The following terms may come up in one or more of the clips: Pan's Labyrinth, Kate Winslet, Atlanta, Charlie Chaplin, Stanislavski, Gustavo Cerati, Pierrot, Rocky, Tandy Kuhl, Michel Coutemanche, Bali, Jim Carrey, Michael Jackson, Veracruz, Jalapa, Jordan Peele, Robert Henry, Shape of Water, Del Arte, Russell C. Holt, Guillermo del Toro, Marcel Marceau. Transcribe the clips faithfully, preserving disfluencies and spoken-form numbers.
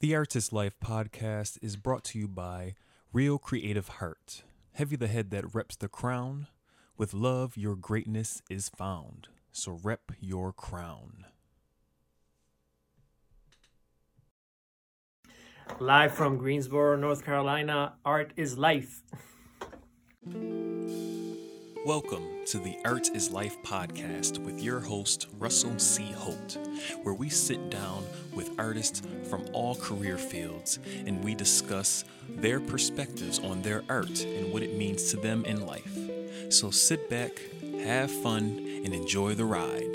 The Artist Life podcast is brought to you by Real Creative Heart, heavy the head that reps the crown. With love, your greatness is found. So rep your crown. Live from Greensboro, North Carolina, Art is Life. Welcome to the Art is Life podcast with your host, Russell C. Holt, where we sit down with artists from all career fields and we discuss their perspectives on their art and what it means to them in life. So sit back, have fun, and enjoy the ride.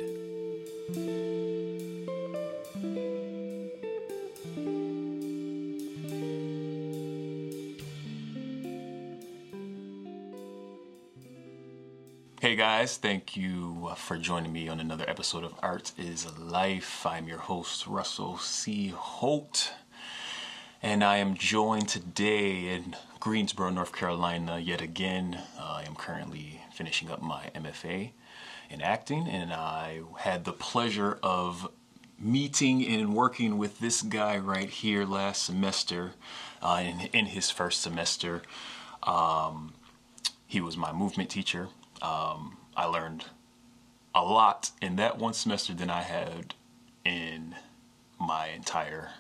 Hey guys, thank you for joining me on another episode of Art is Life. I'm your host, Russell C. Holt, and I am joined today in Greensboro, North Carolina, yet again. Uh, I am currently finishing up my M F A in acting, and I had the pleasure of meeting and working with this guy right here last semester, uh, in, in his first semester. Um, he was my movement teacher. Um, I learned a lot in that one semester than I had in my entire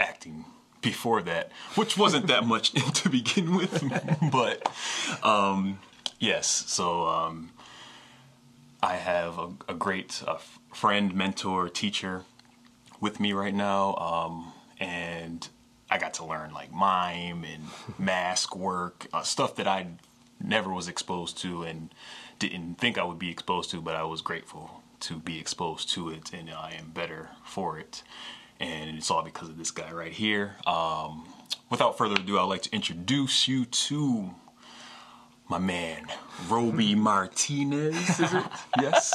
acting before that, which wasn't that much to begin with, but um, yes, so um, I have a, a great uh, friend, mentor, teacher with me right now, um, and I got to learn like mime and mask work, uh, stuff that I never was exposed to and didn't think I would be exposed to, but I was grateful to be exposed to it, and I am better for it. And it's all because of this guy right here. Um, without further ado, I'd like to introduce you to my man, Roby Martinez, is it? Yes?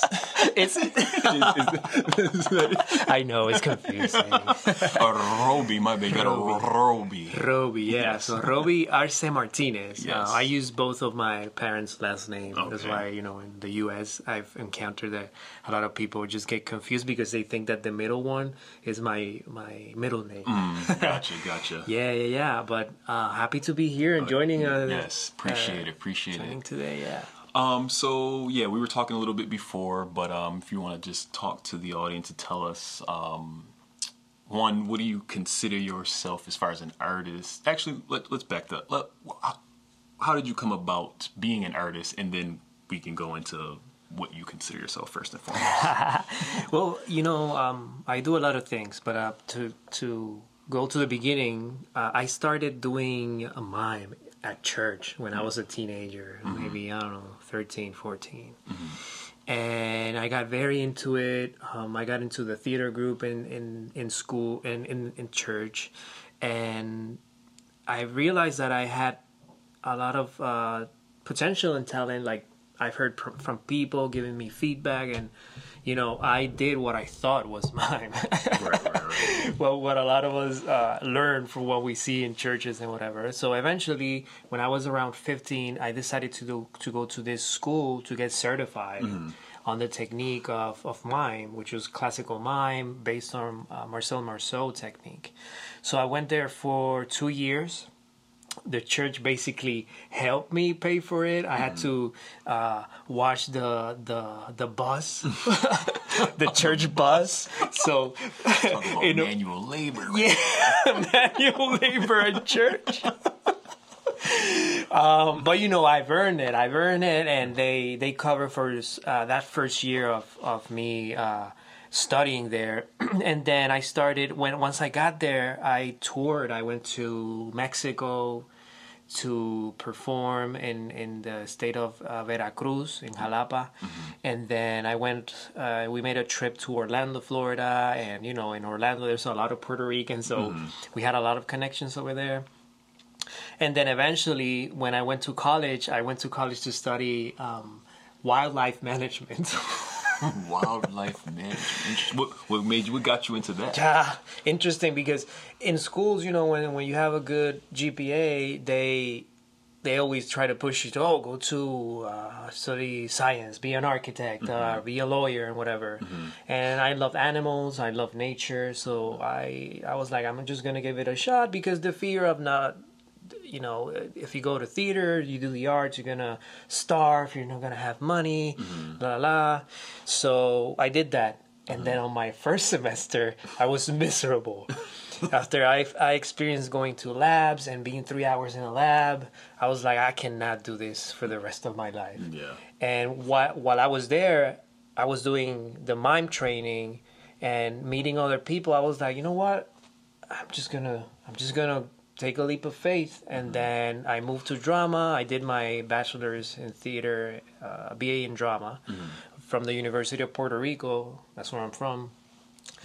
Is it? is, is, is it? I know, it's confusing. Uh, Roby, my big Roby. Roby, yeah. Yes. So Roby Arce Martinez. Yes. Uh, I use both of my parents' last names. Okay. That's why, you know, in the U S, I've encountered that a lot of people just get confused because they think that the middle one is my my middle name. Mm, gotcha, gotcha. yeah, yeah, yeah. But uh, happy to be here and uh, joining us. Yes, appreciate uh, it, appreciate today, yeah. Um, so yeah, we were talking a little bit before, but um, if you want to just talk to the audience and tell us, um, one, what do you consider yourself as far as an artist? Actually, let, let's back up. Let, how, how did you come about being an artist, and then we can go into what you consider yourself first and foremost. Well, you know, um, I do a lot of things, but uh, to to go to the beginning, uh, I started doing a mime at church when I was a teenager, mm-hmm. maybe, I don't know, thirteen, fourteen. Mm-hmm. And I got very into it. Um, I got into the theater group in, in, in school and in, in, in church. And I realized that I had a lot of uh, potential and talent. Like, I've heard pr- from people giving me feedback, and, you know, I did what I thought was mine. right, right, right. Well, what a lot of us uh, learn from what we see in churches and whatever. So eventually, when I was around fifteen, I decided to do, to go to this school to get certified mm-hmm. on the technique of, of mime, which was classical mime based on uh, Marcel Marceau technique. So I went there for two years. The church basically helped me pay for it. I mm. had to uh, watch the the the bus, the church bus. So talking about in manual a, labor. Yeah, manual labor at church. um, but you know, I've earned it. I've earned it, and they they cover for uh, that first year of of me. Uh, studying there, and then I started when once I got there I toured. I went to Mexico to perform in, in the state of uh, Veracruz in Jalapa, mm-hmm. and then I went uh, we made a trip to Orlando, Florida, and you know in Orlando there's a lot of Puerto Ricans, so mm-hmm. we had a lot of connections over there. And then eventually when I went to college I went to college to study um, wildlife management. Wildlife management. What, what made you? What got you into that? Yeah, interesting. Because in schools, you know, when when you have a good G P A, they they always try to push you to, oh, go to uh, study science, be an architect, mm-hmm. uh, be a lawyer, and whatever. Mm-hmm. And I love animals, I love nature, so I I was like, I'm just gonna give it a shot, because the fear of not, you know, if you go to theater, you do the arts, you're gonna starve, you're not gonna have money, mm-hmm. la la. So I did that. And mm-hmm. then on my first semester, I was miserable. After I, I experienced going to labs and being three hours in a lab, I was like, I cannot do this for the rest of my life. Yeah. And while, while I was there, I was doing the mime training and meeting other people. I was like, you know what? I'm just gonna, I'm just gonna take a leap of faith. And mm-hmm. then I moved to drama. I did my bachelor's in theater, uh, B A in drama. Mm-hmm. From the University of Puerto Rico. That's where I'm from.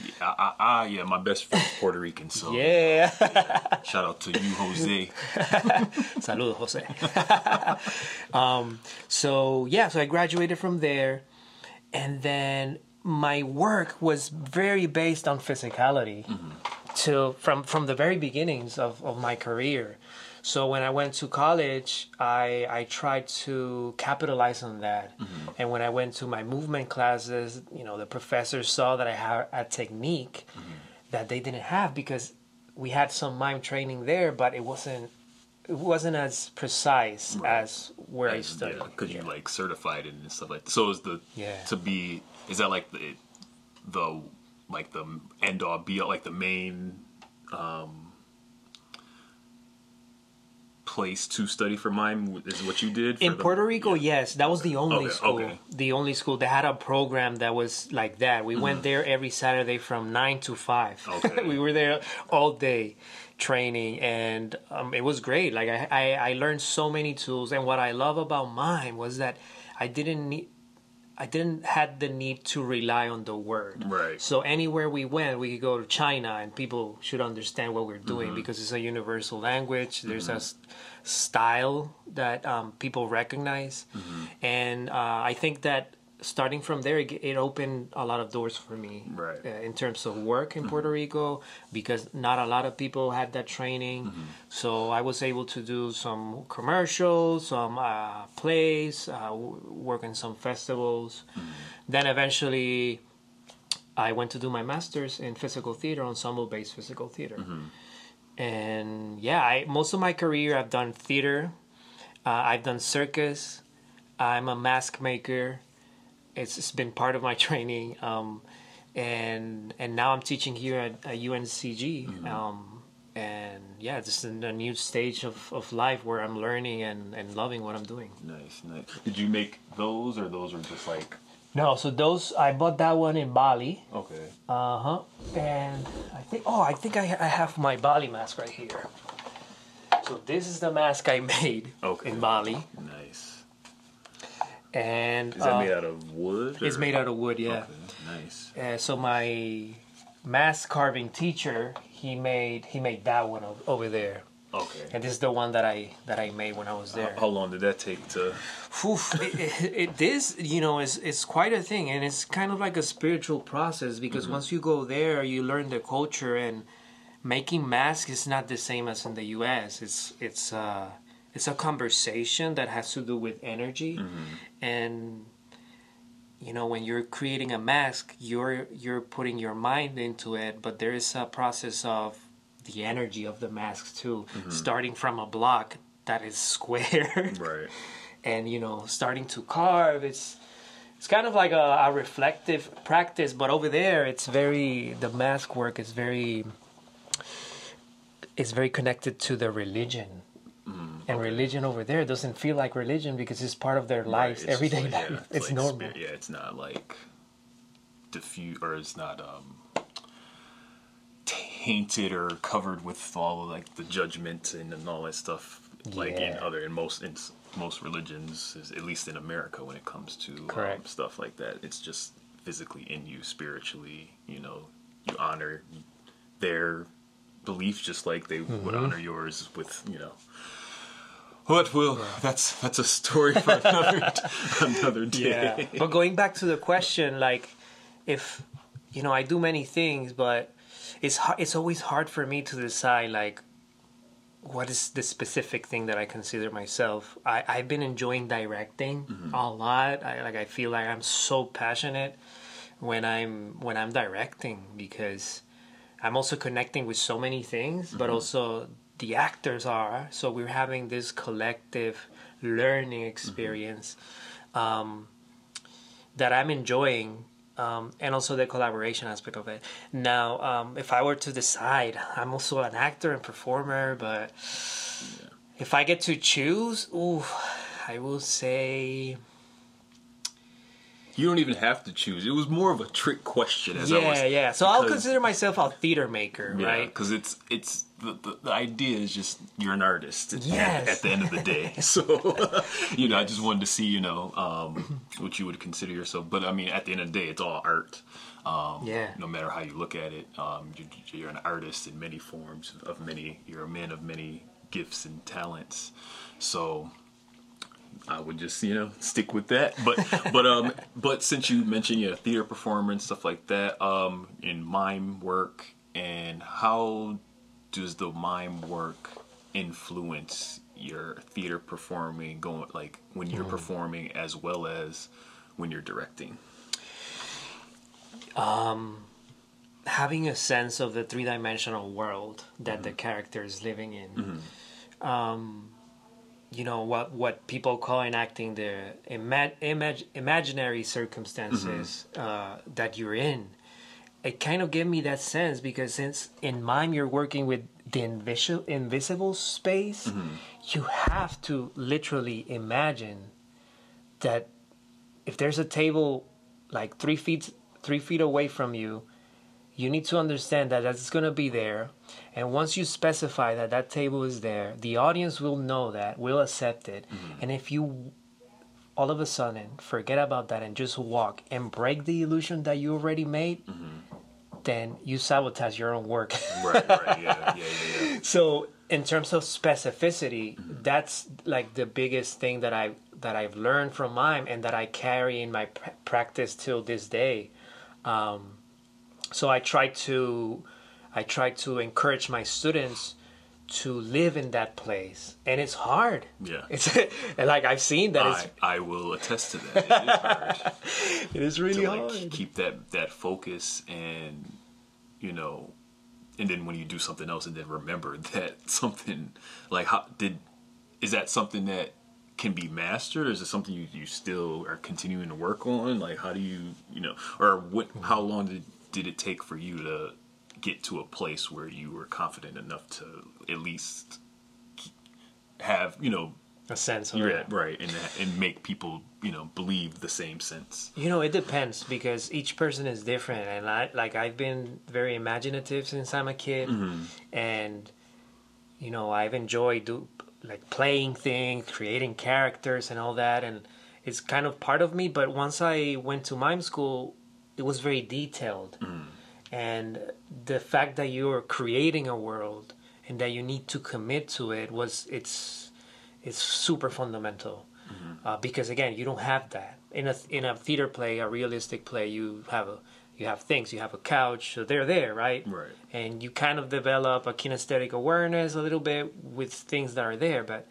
Yeah, I, I, yeah my best friend's Puerto Rican, so... yeah. yeah. Shout out to you, Jose. Saludos, Jose. um, so, yeah, so I graduated from there. And then my work was very based on physicality mm-hmm. to, from, from the very beginnings of, of my career. So when I went to college, I, I tried to capitalize on that. Mm-hmm. And when I went to my movement classes, you know, the professors saw that I had a technique mm-hmm. that they didn't have, because we had some mime training there, but it wasn't it wasn't as precise right. as where as, I studied. Because yeah, yeah. you like certified it and stuff like that. So is the yeah. to be is that like the the like the end all be all, like the main um place to study for mime is what you did for in the, Puerto Rico? Yeah. Yes, that was the only okay, school. Okay. The only school that had a program that was like that. We mm-hmm. went there every Saturday from nine to five. Okay. We were there all day training, and um, it was great. Like I, I, I learned so many tools, and what I love about mime was that I didn't need, I didn't had the need to rely on the word. Right. So anywhere we went, we could go to China and people should understand what we're doing mm-hmm. because it's a universal language. There's mm-hmm. a st- style that um, people recognize. Mm-hmm. And uh, I think that starting from there, it, it opened a lot of doors for me right. uh, in terms of work in mm-hmm. Puerto Rico, because not a lot of people had that training. Mm-hmm. So I was able to do some commercials, some uh, plays, uh, w- work in some festivals. Mm-hmm. Then eventually I went to do my master's in physical theater, ensemble-based physical theater. Mm-hmm. And yeah, I, most of my career I've done theater. Uh, I've done circus. I'm a mask maker. It's, it's been part of my training, um, and and now I'm teaching here at, at U N C G, mm-hmm. um, and yeah, just in a new stage of, of life where I'm learning and, and loving what I'm doing. Nice, nice. Did you make those, or those were just like? No, so those I bought that one in Bali. Okay. Uh huh. And I think oh, I think I I have my Bali mask right here. So this is the mask I made okay. in Bali. Nice. And is that uh, made out of wood? Or? It's made out of wood, yeah. Okay, nice. Uh, so my mask carving teacher, he made he made that one over there. Okay. And this is the one that I that I made when I was there. How, how long did that take to? Oof, it, it, it, this you know is it's quite a thing, and it's kind of like a spiritual process, because mm-hmm. once you go there, you learn the culture, and making masks is not the same as in the U S. It's it's. Uh, It's a conversation that has to do with energy, mm-hmm. and you know, when you're creating a mask, you're you're putting your mind into it, but there is a process of the energy of the mask too, mm-hmm. starting from a block that is square, right? And you know, starting to carve. It's it's kind of like a, a reflective practice, but over there, it's very the mask work is very it's very connected to the religion. And religion over there doesn't feel like religion, because it's part of their lives, right, everyday like, life. Yeah, it's it's like normal. Spirit, yeah, it's not like diffuse, or it's not um, tainted or covered with all like the judgment and, and all that stuff. Like yeah. in other, in most in most religions, at least in America, when it comes to um, stuff like that, it's just physically in you, spiritually. You know, you honor their belief just like they mm-hmm. would honor yours with, you know. What will yeah. that's that's a story for another another day. Yeah. But going back to the question, like, if you know, I do many things, but it's it's always hard for me to decide like what is the specific thing that I consider myself? I, I've been enjoying directing mm-hmm. a lot. I like I feel like I'm so passionate when I'm when I'm directing, because I'm also connecting with so many things, mm-hmm. but also the actors are. So we're having this collective learning experience mm-hmm. um, that I'm enjoying. Um, and also the collaboration aspect of it. Now, um, if I were to decide, I'm also an actor and performer, but yeah. if I get to choose, ooh, I will say... You don't even have to choose. It was more of a trick question. As yeah, I was, yeah. So I'll consider myself a theater maker, yeah, right? Because it's it's the, the, the idea is just you're an artist yes. at, at the end of the day. So, you know, yes. I just wanted to see, you know, um, what you would consider yourself. But, I mean, at the end of the day, it's all art. Um, yeah. No matter how you look at it, um, you're, you're an artist in many forms of many. You're a man of many gifts and talents. So... I would just, you know, stick with that. But but um but since you mentioned your yeah, theater performance, stuff like that, um, in mime work, and how does the mime work influence your theater performing, going like when you're mm. performing as well as when you're directing? Um having a sense of the three dimensional world that mm-hmm. the character is living in. Mm-hmm. Um you know, what what people call in acting the ima- imag- imaginary circumstances mm-hmm. uh, that you're in. It kind of gave me that sense, because since in mime you're working with the invis- invisible space, mm-hmm. you have to literally imagine that if there's a table like three feet three feet away from you, you need to understand that that's going to be there. And once you specify that that table is there, the audience will know that, will accept it. Mm-hmm. And if you all of a sudden forget about that and just walk and break the illusion that you already made, mm-hmm. then you sabotage your own work. Right, right, yeah, yeah, yeah, yeah. So in terms of specificity, mm-hmm. that's like the biggest thing that, I, that I've learned from mime and that I carry in my pr- practice till this day. Um... So I try to, I try to encourage my students to live in that place, and it's hard. Yeah, it's like I've seen that. I, it's... I will attest to that. It is hard. It is really to, like, hard. Keep that that focus, and you know, and then when you do something else, and then remember that something like how did is that something that can be mastered, or is it something you you still are continuing to work on? Like how do you you know, or what? How long did Did it take for you to get to a place where you were confident enough to at least have, you know, a sense of it, right, and and make people, you know, believe the same sense? You know, it depends, because each person is different, and I like I've been very imaginative since I'm a kid, mm-hmm. and you know I've enjoyed do, like playing things, creating characters, and all that, and it's kind of part of me. But once I went to mime school, it was very detailed. Mm. And the fact that you're creating a world and that you need to commit to it was, it's it's super fundamental. Mm-hmm. Uh, because again, you don't have that. In a in a theater play, a realistic play, you have a you have things, you have a couch, so they're there, right? Right. And you kind of develop a kinesthetic awareness a little bit with things that are there, but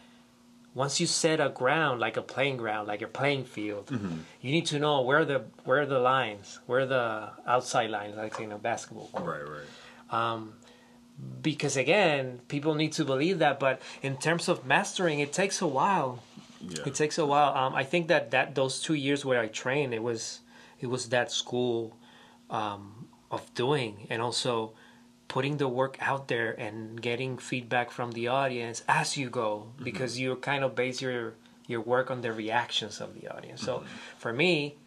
once you set a ground, like a playing ground, like a playing field, mm-hmm. you need to know where the where are the lines, where are the outside lines, like in a basketball court. Right, right. Um, because again, people need to believe that, but in terms of mastering, it takes a while. Yeah. It takes a while. Um, I think that, that those two years where I trained, it was it was that school um, of doing, and also putting the work out there and getting feedback from the audience as you go, because mm-hmm. you kind of base your, your work on the reactions of the audience. Mm-hmm. So for me,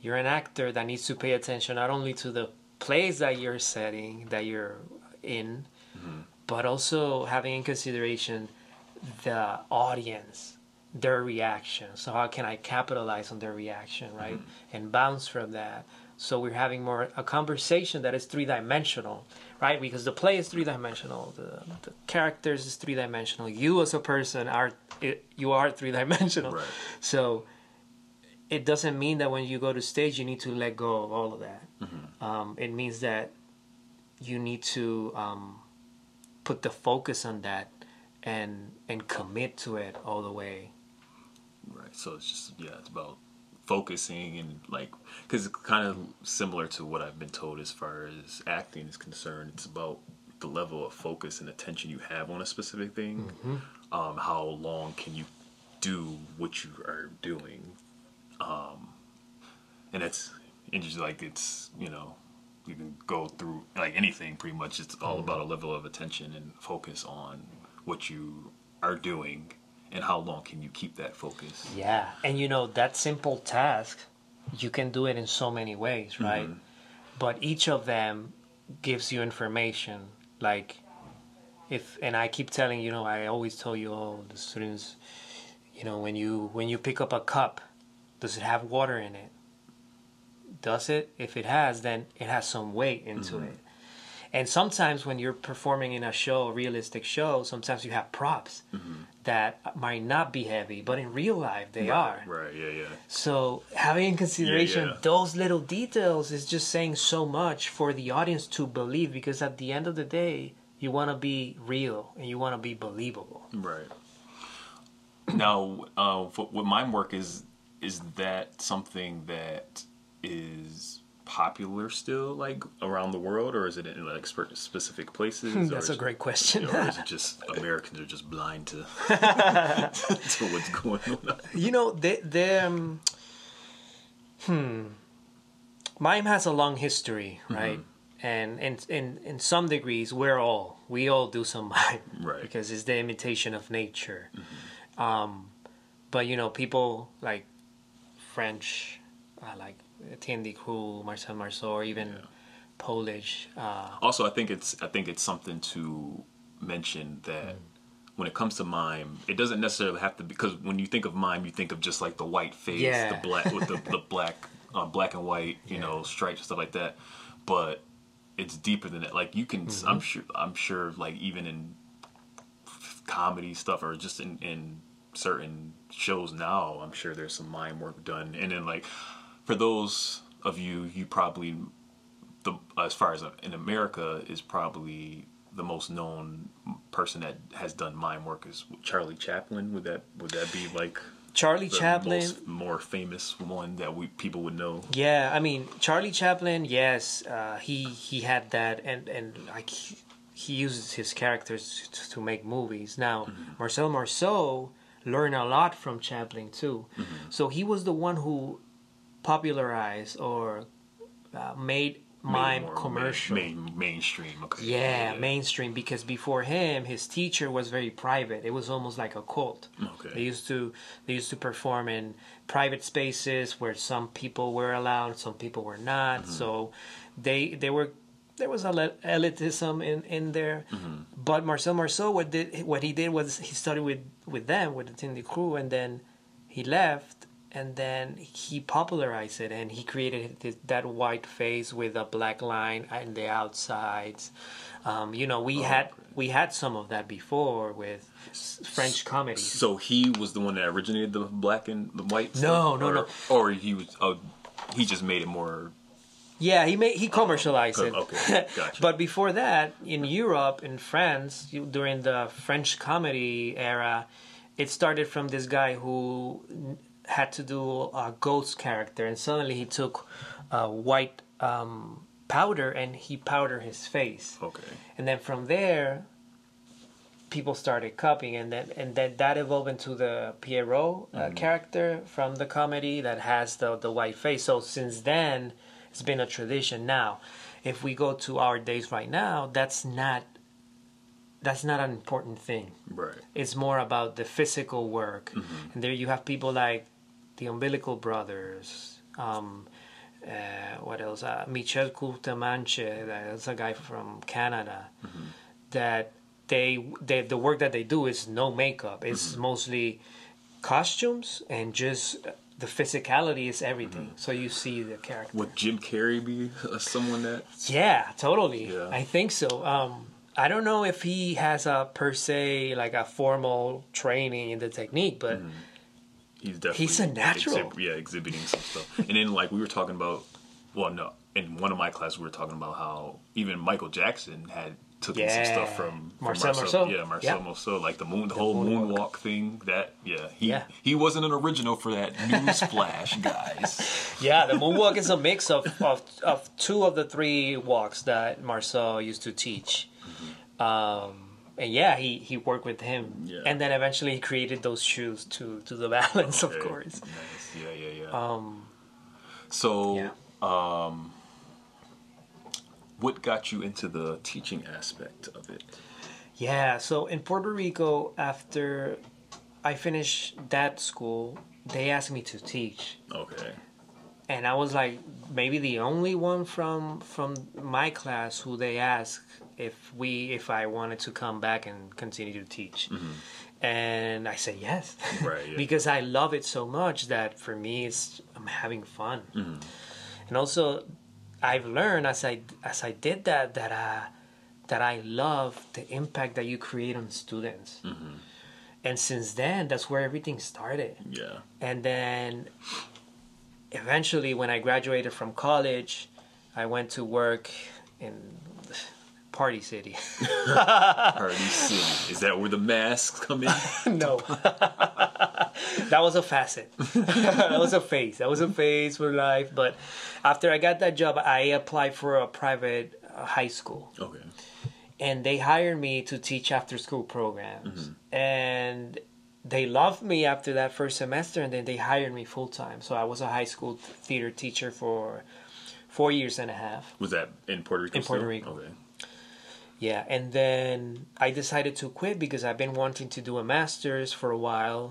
you're an actor that needs to pay attention not only to the plays that you're setting, that you're in, mm-hmm. but also having in consideration the audience, their reaction. So how can I capitalize on their reaction, right? Mm-hmm. And bounce from that. So we're having more a conversation that is three-dimensional, right? Because the play is three-dimensional, the, the characters is three-dimensional. You as a person are you are three-dimensional. Right. So it doesn't mean that when you go to stage you need to let go of all of that. Mm-hmm. Um, it means that you need to um, put the focus on that and and commit to it all the way. Right. So it's just, yeah, it's about focusing and like, because it's kind of similar to what I've been told as far as acting is concerned. It's about the level of focus and attention you have on a specific thing. Mm-hmm. Um, how long can you do what you are doing? Um, and it's interesting. Like, it's, you know, you can go through like anything pretty much. It's all about a level of attention and focus on what you are doing and how long can you keep that focus. Yeah. And you know, that simple task, you can do it in so many ways, right? Mm-hmm. But each of them gives you information. Like if, and I keep telling, you know, I always tell you all the students, you know, when you, when you pick up a cup, does it have water in it? Does it? If it has, then it has some weight into mm-hmm. it. And sometimes when you're performing in a show, a realistic show, sometimes you have props mm-hmm. that might not be heavy, but in real life they right, are. Right, yeah, yeah. So having in consideration yeah, yeah. those little details is just saying so much for the audience to believe, because at the end of the day, you want to be real and you want to be believable. Right. Now, uh, what mime work is, is that something that is popular still, like around the world, or is it in like specific places? That's a great question. Or is it just Americans are just blind to to what's going on? You know, they, they um, hmm, mime has a long history, right? Mm-hmm. And and in in some degrees, we're all we all do some mime, right? Because it's the imitation of nature. Mm-hmm. Um, but you know, people like French, uh, like. Tandy Kuhl, Marcel Marceau, or even yeah. Polish. Uh, also, I think it's I think it's something to mention that mm. when it comes to mime, it doesn't necessarily have to, because when you think of mime, you think of just like the white face, yeah. the black with the, the black uh, black and white, you yeah. know, stripes and stuff like that. But it's deeper than that. Like you can, mm-hmm. I'm sure, I'm sure, like even in comedy stuff or just in, in certain shows now, I'm sure there's some mime work done, and then like. For those of you, you probably, the as far as in America, is probably the most known person that has done mime work is Charlie Chaplin. Would that would that be like Charlie the Chaplin, most, more famous one that we people would know? Yeah, I mean Charlie Chaplin. Yes, uh, he he had that, and and like he, he uses his characters to, to make movies. Now mm-hmm. Marcel Marceau learned a lot from Chaplin too, mm-hmm. so he was the one who. popularized or uh, made mime commercial. Main, main, mainstream. Okay. Yeah, yeah, mainstream, because before him, his teacher was very private. It was almost like a cult. Okay. They used to they used to perform in private spaces where some people were allowed, some people were not. Mm-hmm. So they they were there was elitism in, in there. Mm-hmm. But Marcel Marceau, what did what he did was he started with, with them, with the Tandy Kuhl, and then he left. And then he popularized it, and he created th- that white face with a black line on the outsides. Um, you know, we oh, had okay. we had some of that before with s- French comedy. So he was the one that originated the black and the white. No, stuff, no, or, no. Or he was. Oh, he just made it more. Yeah, he made he commercialized oh, okay. it. Okay, gotcha. But before that, in Europe, in France, during the French comedy era, it started from this guy who. Had to do a ghost character, and suddenly he took uh, white um, powder and he powdered his face. Okay. And then from there, people started copying, and then and then that evolved into the Pierrot uh, mm-hmm. character from the comedy that has the the white face. So since then, it's been a tradition. Now, if we go to our days right now, that's not. That's not an important thing. Right. It's more about the physical work. Mm-hmm. And there you have people like the Umbilical Brothers. Um, uh, what else? Uh, Michel Coutemanche. That's a guy from Canada. Mm-hmm. That they, they the work that they do is no makeup. It's mm-hmm. mostly costumes and just the physicality is everything. Mm-hmm. So you see the character. Would Jim Carrey be uh, someone that? Yeah, totally. Yeah. I think so. Um, I don't know if he has a per se like a formal training in the technique, but mm-hmm. he's definitely he's a natural. Exhib- yeah, exhibiting some stuff. And then like we were talking about, well, no, in one of my classes we were talking about how even Michael Jackson had took yeah. some stuff from, from Marcel Marceau. Yeah, Marcel yep. Marceau, like the moon, the, the whole moonwalk. moonwalk thing. That yeah, he yeah. he wasn't an original for that. Newsflash, guys. Yeah, the moonwalk is a mix of, of of two of the three walks that Marcel used to teach. Mm-hmm. Um, and yeah, he, he worked with him, yeah. and then eventually he created those shoes to to the balance, okay. of course. Nice. Yeah, yeah, yeah. Um, so, yeah. um, what got you into the teaching aspect of it? Yeah, so in Puerto Rico, after I finished that school, they asked me to teach. Okay. And I was like, maybe the only one from from my class who they asked if we if I wanted to come back and continue to teach. Mm-hmm. And I said yes, right, yeah. because I love it so much that for me it's I'm having fun. Mm-hmm. And also, I've learned as I as I did that that I, that I love the impact that you create on students. Mm-hmm. And since then, that's where everything started. Yeah. And then. Eventually, when I graduated from college, I went to work in Party City. Party City. Is that where the masks come in? No. That was a facet. That was a phase. That was a phase for life. But after I got that job, I applied for a private high school. Okay. And they hired me to teach after-school programs. Mm-hmm. And... they loved me after that first semester, and then they hired me full-time. So I was a high school th- theater teacher for four years and a half. Was that in Puerto Rico? In Puerto still? Rico. Okay. Yeah, and then I decided to quit because I've been wanting to do a master's for a while.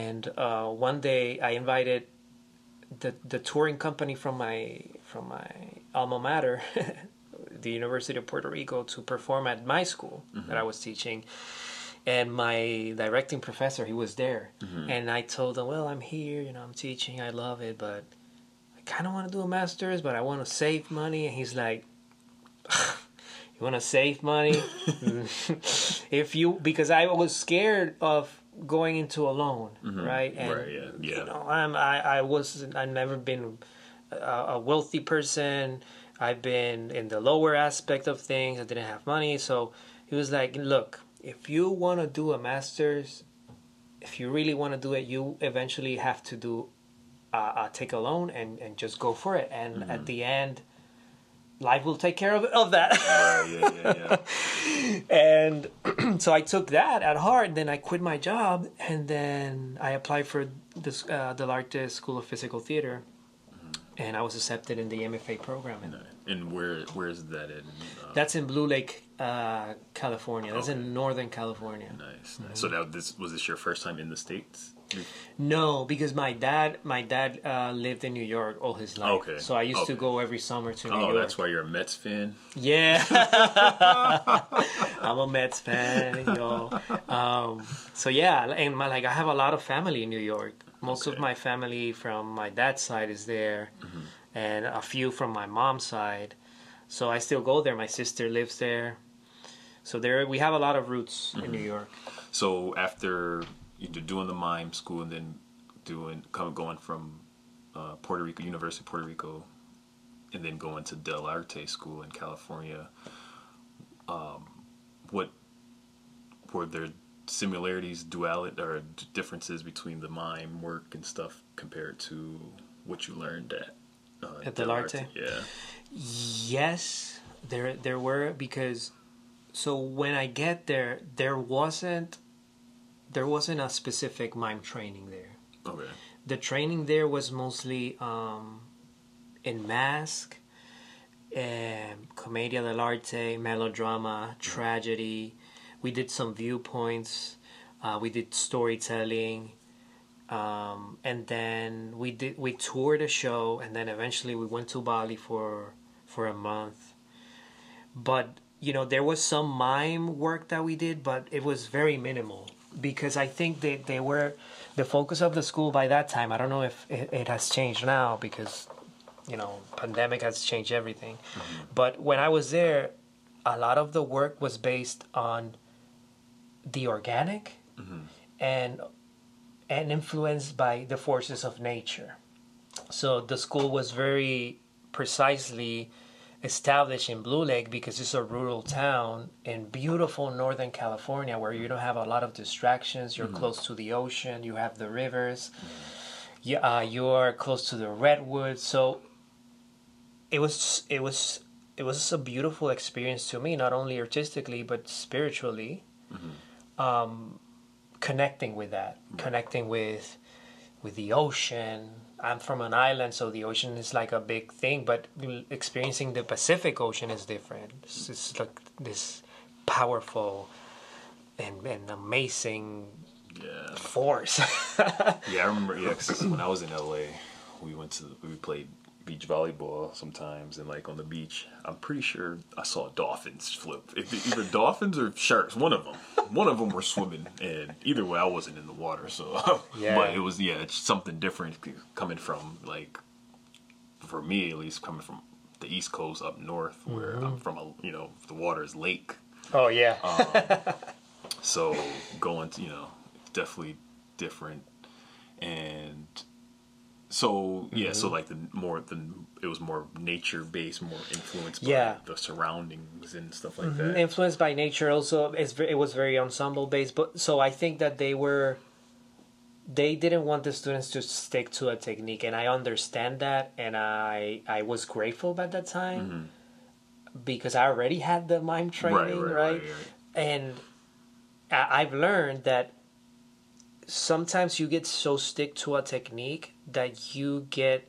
And uh, one day I invited the the touring company from my from my alma mater, the University of Puerto Rico, to perform at my school mm-hmm. that I was teaching. And my directing professor, he was there. Mm-hmm. And I told him, well, I'm here, you know, I'm teaching, I love it, but I kind of want to do a master's, but I want to save money. And he's like, you want to save money? If you, because I was scared of going into a loan, mm-hmm. right? And, right, yeah. yeah. You know, I'm, I, I wasn't, I've never been a, a wealthy person. I've been in the lower aspect of things. I didn't have money. So he was like, look, if you want to do a master's, if you really want to do it, you eventually have to do, uh, uh, take a loan and, and just go for it. And mm-hmm. at the end, life will take care of, of that. Uh, yeah, yeah, yeah. And so I took that at heart. And then I quit my job. And then I applied for this, uh, Del Arte School of Physical Theater. Mm-hmm. And I was accepted in the M F A program. And, and where where is that in? Uh, That's in Blue Lake, Uh, California. That's okay. in Northern California. Nice, nice. Mm-hmm. So that this was this your first time in the States? No, because my dad, my dad uh, lived in New York all his life. Okay. So I used okay. to go every summer to New oh, York. Oh, that's why you're a Mets fan. Yeah, I'm a Mets fan, yo. Um, so yeah, and my like I have a lot of family in New York. Most okay. of my family from my dad's side is there, mm-hmm. and a few from my mom's side. So I still go there. My sister lives there. So there, we have a lot of roots mm-hmm. in New York. So after doing the mime school and then doing come, going from uh, Puerto Rico, University of Puerto Rico, and then going to Del Arte School in California, um, what were there similarities, duality, or differences between the mime work and stuff compared to what you learned at uh, at Del Arte? Arte? Yeah. Yes, there there were because. So when I get there, there wasn't there wasn't a specific mime training there. Okay. The training there was mostly um, in mask, um, commedia dell'arte, melodrama, tragedy. We did some viewpoints. Uh, we did storytelling, um, and then we did we toured a show, and then eventually we went to Bali for for a month, but. You know, there was some mime work that we did, but it was very minimal because I think they, they were the focus of the school by that time. I don't know if it, it has changed now because, you know, pandemic has changed everything. Mm-hmm. But when I was there, a lot of the work was based on the organic mm-hmm. and and influenced by the forces of nature. So the school was very precisely established in Blue Lake because it's a rural town in beautiful Northern California where you don't have a lot of distractions. You're mm-hmm. close to the ocean. You have the rivers. You, uh, you're close to the redwoods. So it was it was it was a beautiful experience to me, not only artistically but spiritually, mm-hmm. um, connecting with that, mm-hmm. connecting with with the ocean. I'm from an island, so the ocean is like a big thing, but experiencing the Pacific Ocean is different. It's, it's like this powerful and, and amazing yeah. force. Yeah, I remember yeah, 'cause when I was in L A, we went to, we played beach volleyball sometimes, and like on the beach, I'm pretty sure I saw dolphins flip. Either dolphins or sharks, one of them. One of them were swimming, and either way, I wasn't in the water. So, yeah. But it was yeah, it's something different coming from like, for me at least, coming from the East Coast up north, where mm-hmm. I'm from. A, you know, the water is lake. Oh yeah. um, so going to, you know, definitely different, and. So yeah, mm-hmm. so like the more the it was more nature based, more influenced by yeah. the surroundings and stuff like mm-hmm. that. Influenced by nature, also it's, it was very ensemble based. But so I think that they were, they didn't want the students to stick to a technique, and I understand that, and I I was grateful at that time mm-hmm. because I already had the mime training, right? right, right? right, right. And I, I've learned that. Sometimes you get so stick to a technique that you get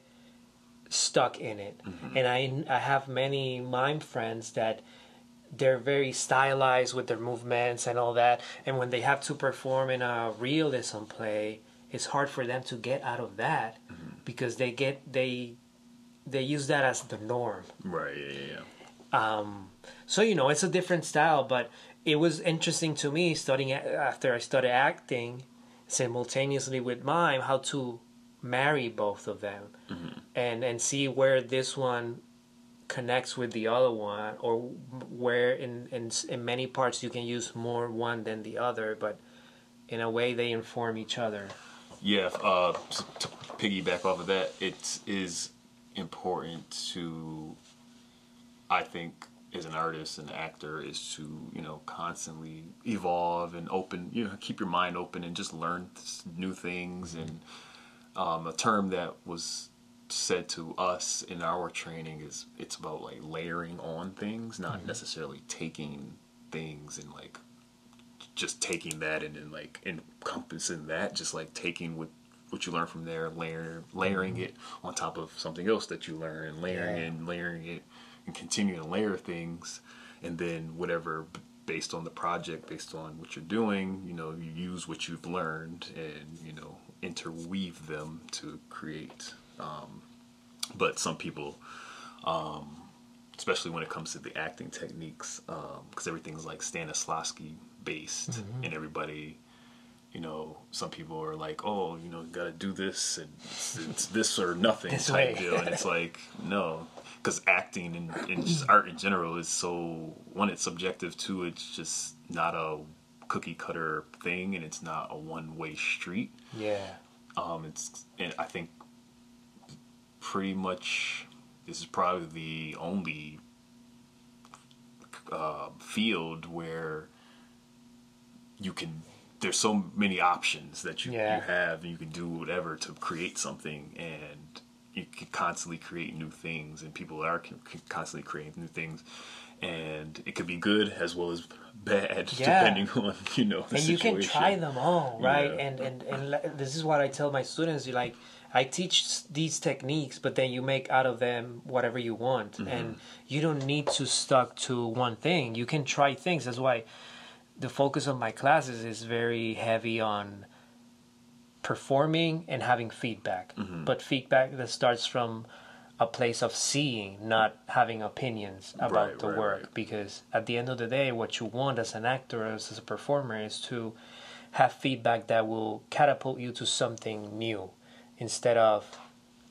stuck in it. Mm-hmm. And I, I have many mime friends that they're very stylized with their movements and all that. And when they have to perform in a realism play, it's hard for them to get out of that mm-hmm. because they get they they use that as the norm. Right, yeah, yeah, yeah. Um, so, you know, it's a different style, but it was interesting to me studying after I started acting simultaneously with mime, how to marry both of them mm-hmm. and and see where this one connects with the other one, or where in, in in many parts you can use more one than the other, but in a way they inform each other. Yeah, uh, to piggyback off of that, it is important to, I think, as an artist and actor, is to, you know, constantly evolve and open, you know, keep your mind open and just learn new things. And um, a term that was said to us in our training is it's about like layering on things, not mm-hmm. necessarily taking things and like just taking that and then like encompassing that, just like taking what what you learn from there, layer layering mm-hmm. it on top of something else that you learn, and layering yeah. it and layering it. And continue to layer things, and then whatever, based on the project, based on what you're doing, you know, you use what you've learned and, you know, interweave them to create. Um, but some people, um, especially when it comes to the acting techniques, because um, everything's like Stanislavski based, mm-hmm. and everybody, you know, some people are like, oh, you know, you gotta do this, and it's, it's this or nothing this type way. Deal, and it's like, no. Because acting and, and just art in general is so, one, it's subjective, two, it's just not a cookie cutter thing, and it's not a one way street. Yeah. Um, it's, and I think pretty much this is probably the only uh, field where you can, there's so many options that you, yeah. you have, and you can do whatever to create something, and you can constantly create new things, and people are constantly creating new things, and it could be good as well as bad, yeah. depending on, you know, the and situation. You can try them all, right? Yeah. And, and and this is what I tell my students, you like, I teach these techniques, but then you make out of them whatever you want, mm-hmm. and you don't need to stuck to one thing. You can try things. That's why the focus of my classes is very heavy on performing and having feedback, mm-hmm. but feedback that starts from a place of seeing, not having opinions about right, the right, work right. because at the end of the day, what you want as an actor, as a performer, is to have feedback that will catapult you to something new, instead of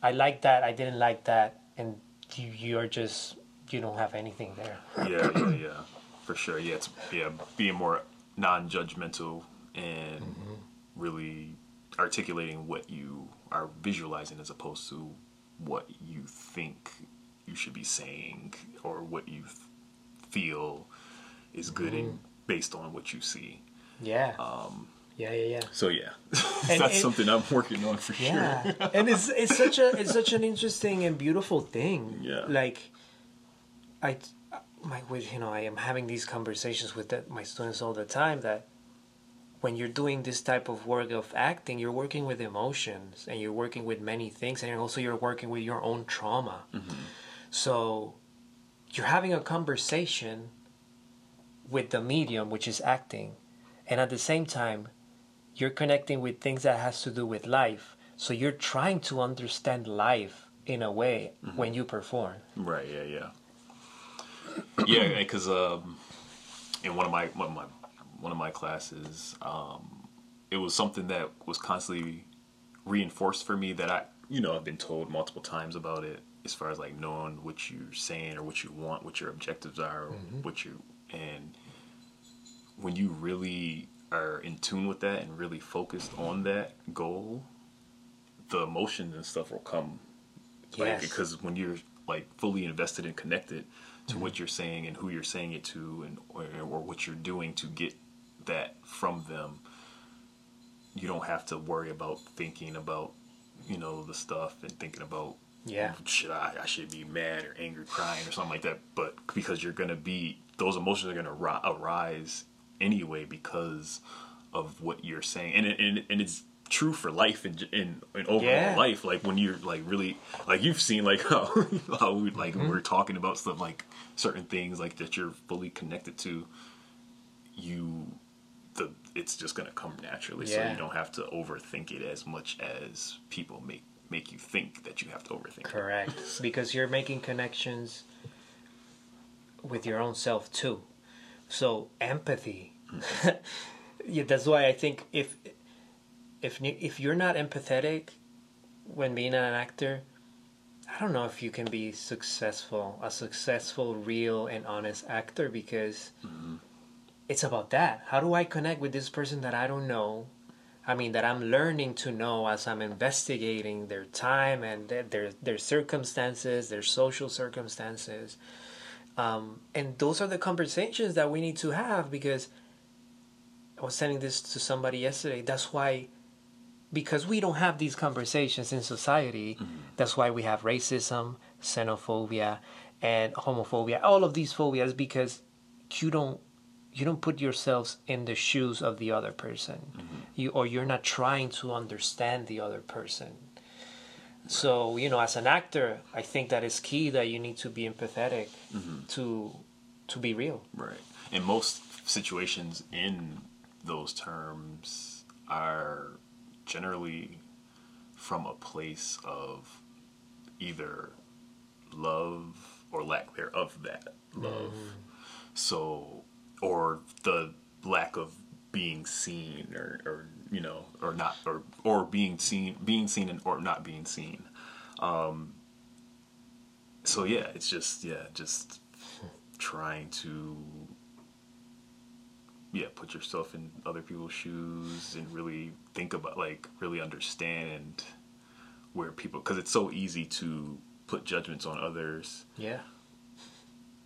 I like that, I didn't like that, and you, you're just, you don't have anything there. Yeah, yeah, yeah, for sure. Yeah, it's yeah, being more non-judgmental and mm-hmm. really articulating what you are visualizing as opposed to what you think you should be saying or what you feel is good mm. in, based on what you see. Yeah. Um, yeah, yeah, yeah. So yeah, and, that's and, something I'm working on for yeah. sure. And it's it's such a it's such an interesting and beautiful thing. Yeah. Like, I, my, you know, I am having these conversations with the, my students all the time that when you're doing this type of work of acting, you're working with emotions and you're working with many things, and also you're working with your own trauma. Mm-hmm. So you're having a conversation with the medium, which is acting, and at the same time, you're connecting with things that has to do with life. So you're trying to understand life in a way mm-hmm. when you perform. Right. Yeah. Yeah. Yeah. Because um, in one of my one of my one of my classes, um, it was something that was constantly reinforced for me that I, you know, I've been told multiple times about it, as far as like knowing what you're saying or what you want, what your objectives are, or mm-hmm. what you and when you really are in tune with that and really focused on that goal, the emotions and stuff will come. Yes. Like, because when you're like fully invested and connected to mm-hmm. what you're saying and who you're saying it to, and or, or what you're doing to get that from them, you don't have to worry about thinking about, you know, the stuff and thinking about, yeah, should I, I should be mad or angry, crying or something like that. But because you're going to be, those emotions are going to ri- arise anyway because of what you're saying, and and and it's true for life and in overall yeah. life. Like when you're like really like you've seen like how, how we, like mm-hmm. we're talking about stuff like certain things like that you're fully connected to. You, the it's just gonna come naturally, yeah. so you don't have to overthink it as much as people make make you think that you have to overthink. Correct, it. Because you're making connections with your own self too. So empathy. Mm-hmm. Yeah, that's why I think if if if you're not empathetic when being an actor, I don't know if you can be successful, a successful, real and honest actor, because mm-hmm. it's about that. How do I connect with this person that I don't know? I mean, that I'm learning to know as I'm investigating their time and their their circumstances, their social circumstances. Um, and those are the conversations that we need to have, because I was sending this to somebody yesterday. That's why, because we don't have these conversations in society, mm-hmm. that's why we have racism, xenophobia, and homophobia, all of these phobias, because you don't, you don't put yourselves in the shoes of the other person, mm-hmm. you, or you're not trying to understand the other person. So, you know, as an actor, I think that is key, that you need to be empathetic mm-hmm. to to be real. Right. And most situations in those terms are generally from a place of either love or lack thereof that love. Mm-hmm. So, or the lack of being seen, or, or you know, or not, or or being seen, being seen, and or not being seen. Um, so yeah, it's just yeah, just trying to yeah, put yourself in other people's shoes and really think about, like, really understand where people, because it's so easy to put judgments on others. Yeah,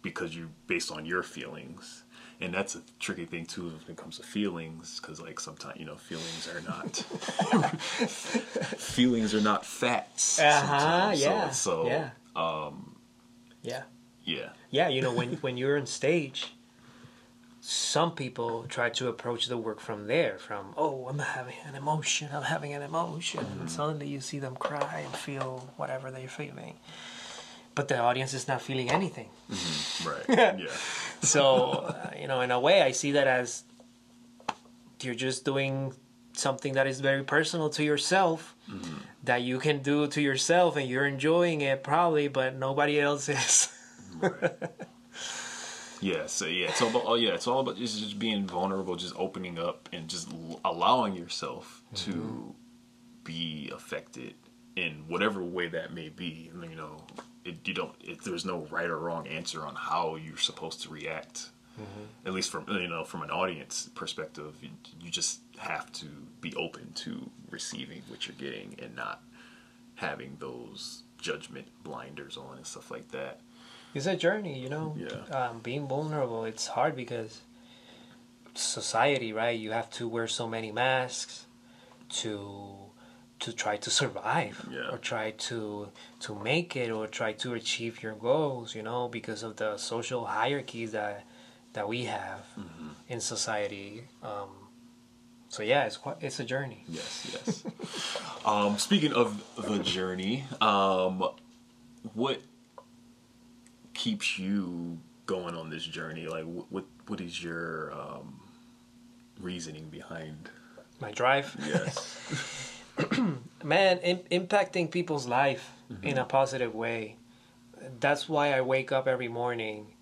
because you based on your feelings. And that's a tricky thing, too, when it comes to feelings, because, like, sometimes, you know, feelings are not... feelings are not facts. Uh-huh, yeah. So, so yeah. Um, yeah. Yeah. Yeah, you know, when, when you're on stage, some people try to approach the work from there, from, oh, I'm having an emotion, I'm having an emotion. Mm-hmm. And suddenly you see them cry and feel whatever they're feeling. But the audience is not feeling anything. Mm-hmm. Right. Yeah. So, uh, you know, in a way, I see that as you're just doing something that is very personal to yourself, mm-hmm. that you can do to yourself, and you're enjoying it probably, but nobody else is. Right. Yeah. So yeah, it's all about. Oh yeah, it's all about just, just being vulnerable, just opening up, and just l- allowing yourself mm-hmm. to be affected in whatever way that may be. You know. It, you don't. It, there's no right or wrong answer on how you're supposed to react. Mm-hmm. At least from you know from an audience perspective, you, you just have to be open to receiving what you're getting and not having those judgment blinders on and stuff like that. It's a journey, you know. Yeah. Um, being vulnerable, it's hard because society, right? You have to wear so many masks to to try to survive, yeah. or try to to make it, or try to achieve your goals, you know, because of the social hierarchies that that we have mm-hmm. in society. Um, so yeah, it's quite, it's a journey. Yes, yes. um, speaking of the journey, um, what keeps you going on this journey? Like, what what is your um, reasoning behind my drive? Yes. Man, im- impacting people's life mm-hmm. in a positive way. That's why I wake up every morning,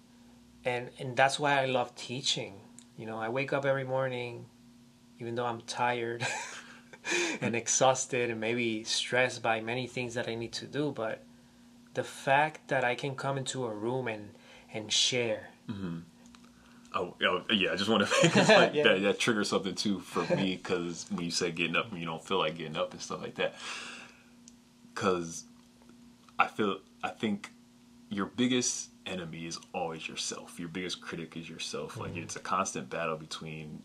and and that's why I love teaching. You know, I wake up every morning, even though I'm tired and exhausted and maybe stressed by many things that I need to do, but the fact that I can come into a room and, and share. Mm-hmm. Oh, oh, yeah, I just want to make like, yeah. that, that triggers something, too, for me, because when you said getting up, you don't feel like getting up and stuff like that. Because I feel, I think your biggest enemy is always yourself. Your biggest critic is yourself. Mm-hmm. Like, it's a constant battle between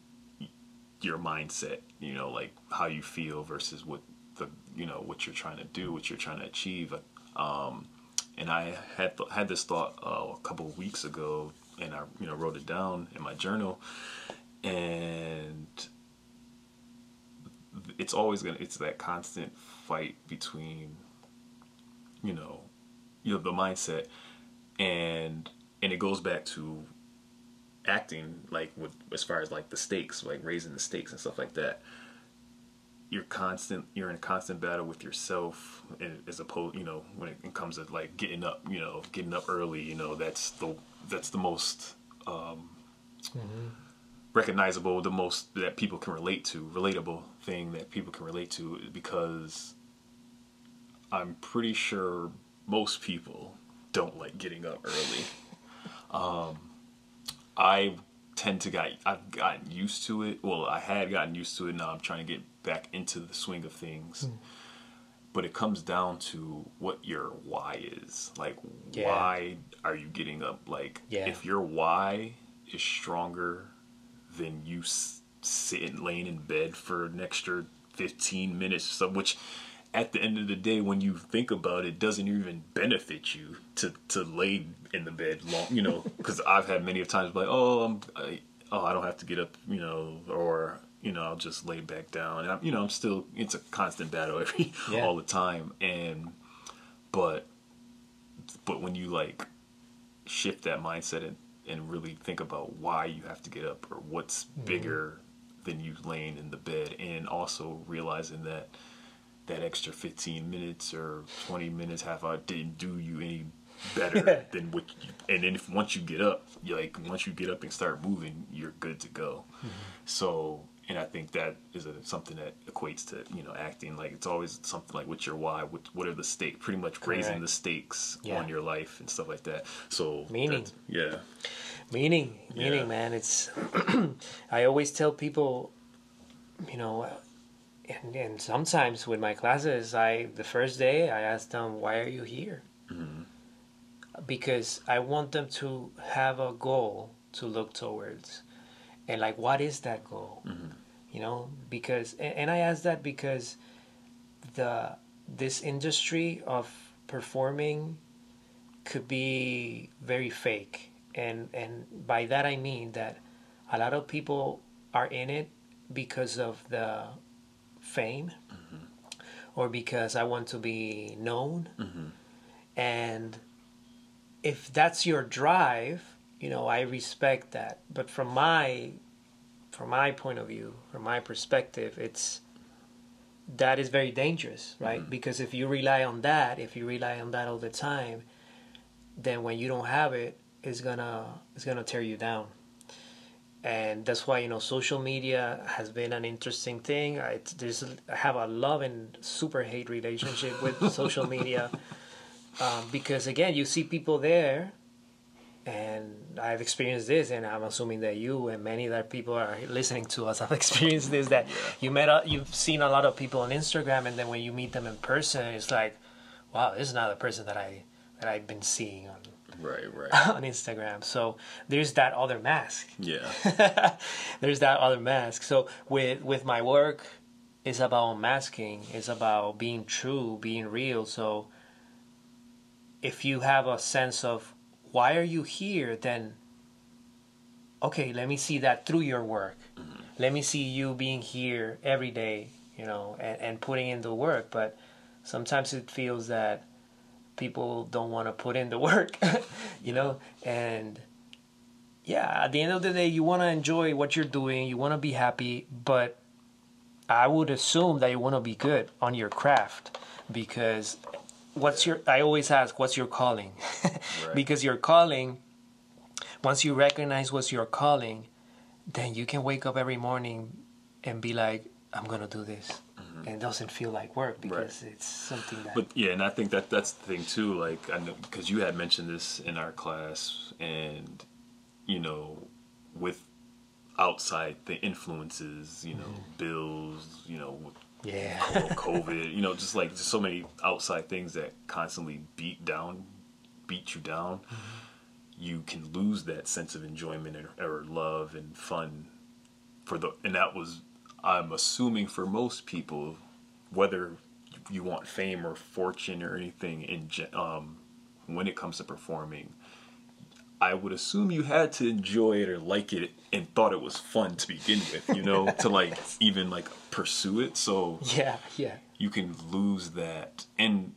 your mindset, you know, like how you feel versus what the, you know, what you're trying to do, what you're trying to achieve. Um, And I had th- had this thought uh, a couple of weeks ago, and I you know wrote it down in my journal. And it's always gonna it's that constant fight between you know you know the mindset, and and it goes back to acting, like with as far as like the stakes, like raising the stakes and stuff like that. You're constant. You're in a constant battle with yourself, as opposed, you know, when it comes to like getting up, you know, getting up early. You know, that's the that's the most um, mm-hmm. recognizable, the most that people can relate to, relatable thing that people can relate to, because I'm pretty sure most people don't like getting up early. um, I tend to get. I've gotten used to it. Well, I had gotten used to it. Now I'm trying to get back into the swing of things, mm. but it comes down to what your why is. Like, yeah. why are you getting up? Like, yeah. if your why is stronger than you s- sitting laying in bed for an extra fifteen minutes, so, which at the end of the day, when you think about it, doesn't even benefit you to to lay in the bed long. You know, because I've had many of times like, oh, I'm, I, oh, I don't have to get up. You know, or you know, I'll just lay back down. And I'm, you know, I'm still, it's a constant battle every, yeah. all the time. And, but, but when you like shift that mindset and, and really think about why you have to get up or what's mm-hmm. bigger than you laying in the bed, and also realizing that that extra fifteen minutes or twenty minutes, half hour didn't do you any better yeah. than what you, and then if, once you get up, you like, once you get up and start moving, you're good to go. Mm-hmm. So, and I think that is a, something that equates to, you know, acting. Like, it's always something like, what's your why? What, what are the stakes? Pretty much correct. Raising the stakes yeah. on your life and stuff like that. So meaning. Yeah. Meaning. Yeah. Meaning, man. It's, I always tell people, you know, and, and sometimes with my classes, I, the first day I ask them, why are you here? Mm-hmm. Because I want them to have a goal to look towards. And like, what is that goal? Mm-hmm. You know, because, and, and I ask that because the this industry of performing could be very fake. And, and by that I mean that a lot of people are in it because of the fame mm-hmm. or because I want to be known. Mm-hmm. And if that's your drive, you know, I respect that. But from my from my point of view, from my perspective, it's that is very dangerous, right? Mm-hmm. Because if you rely on that, if you rely on that all the time, then when you don't have it, it's gonna it's gonna tear you down. And that's why, you know, social media has been an interesting thing. I, it's, there's, I have a love and super hate relationship with social media. Um, because again, you see people there, and I've experienced this, and I'm assuming that you and many other people are listening to us have experienced this. That you met, a, you've seen a lot of people on Instagram, and then when you meet them in person, it's like, wow, this is not the person that I that I've been seeing on right right on Instagram. So there's that other mask. Yeah. There's that other mask. So with with my work, it's about masking. It's about being true, being real. So if you have a sense of why are you here, then okay, let me see that through your work. Mm-hmm. Let me see you being here every day, you know, and, and putting in the work. But sometimes it feels that people don't want to put in the work, you know. And yeah, at the end of the day, you want to enjoy what you're doing. You want to be happy, but I would assume that you want to be good on your craft, because what's your, I always ask, what's your calling? Right. Because your calling, once you recognize what's your calling, then you can wake up every morning and be like, I'm going to do this. Mm-hmm. And it doesn't feel like work, because right. it's something that... But yeah, and I think that that's the thing too, like, I know, because you had mentioned this in our class, and, you know, with outside the influences, you know, mm-hmm. bills, you know... Yeah. COVID, you know, just like just so many outside things that constantly beat down, beat you down. Mm-hmm. You can lose that sense of enjoyment or, or love and fun for the, and that was, I'm assuming for most people, whether you want fame or fortune or anything in, um, when it comes to performing, I would assume you had to enjoy it or like it and thought it was fun to begin with, you know, to like even like pursue it. So yeah, yeah, you can lose that, and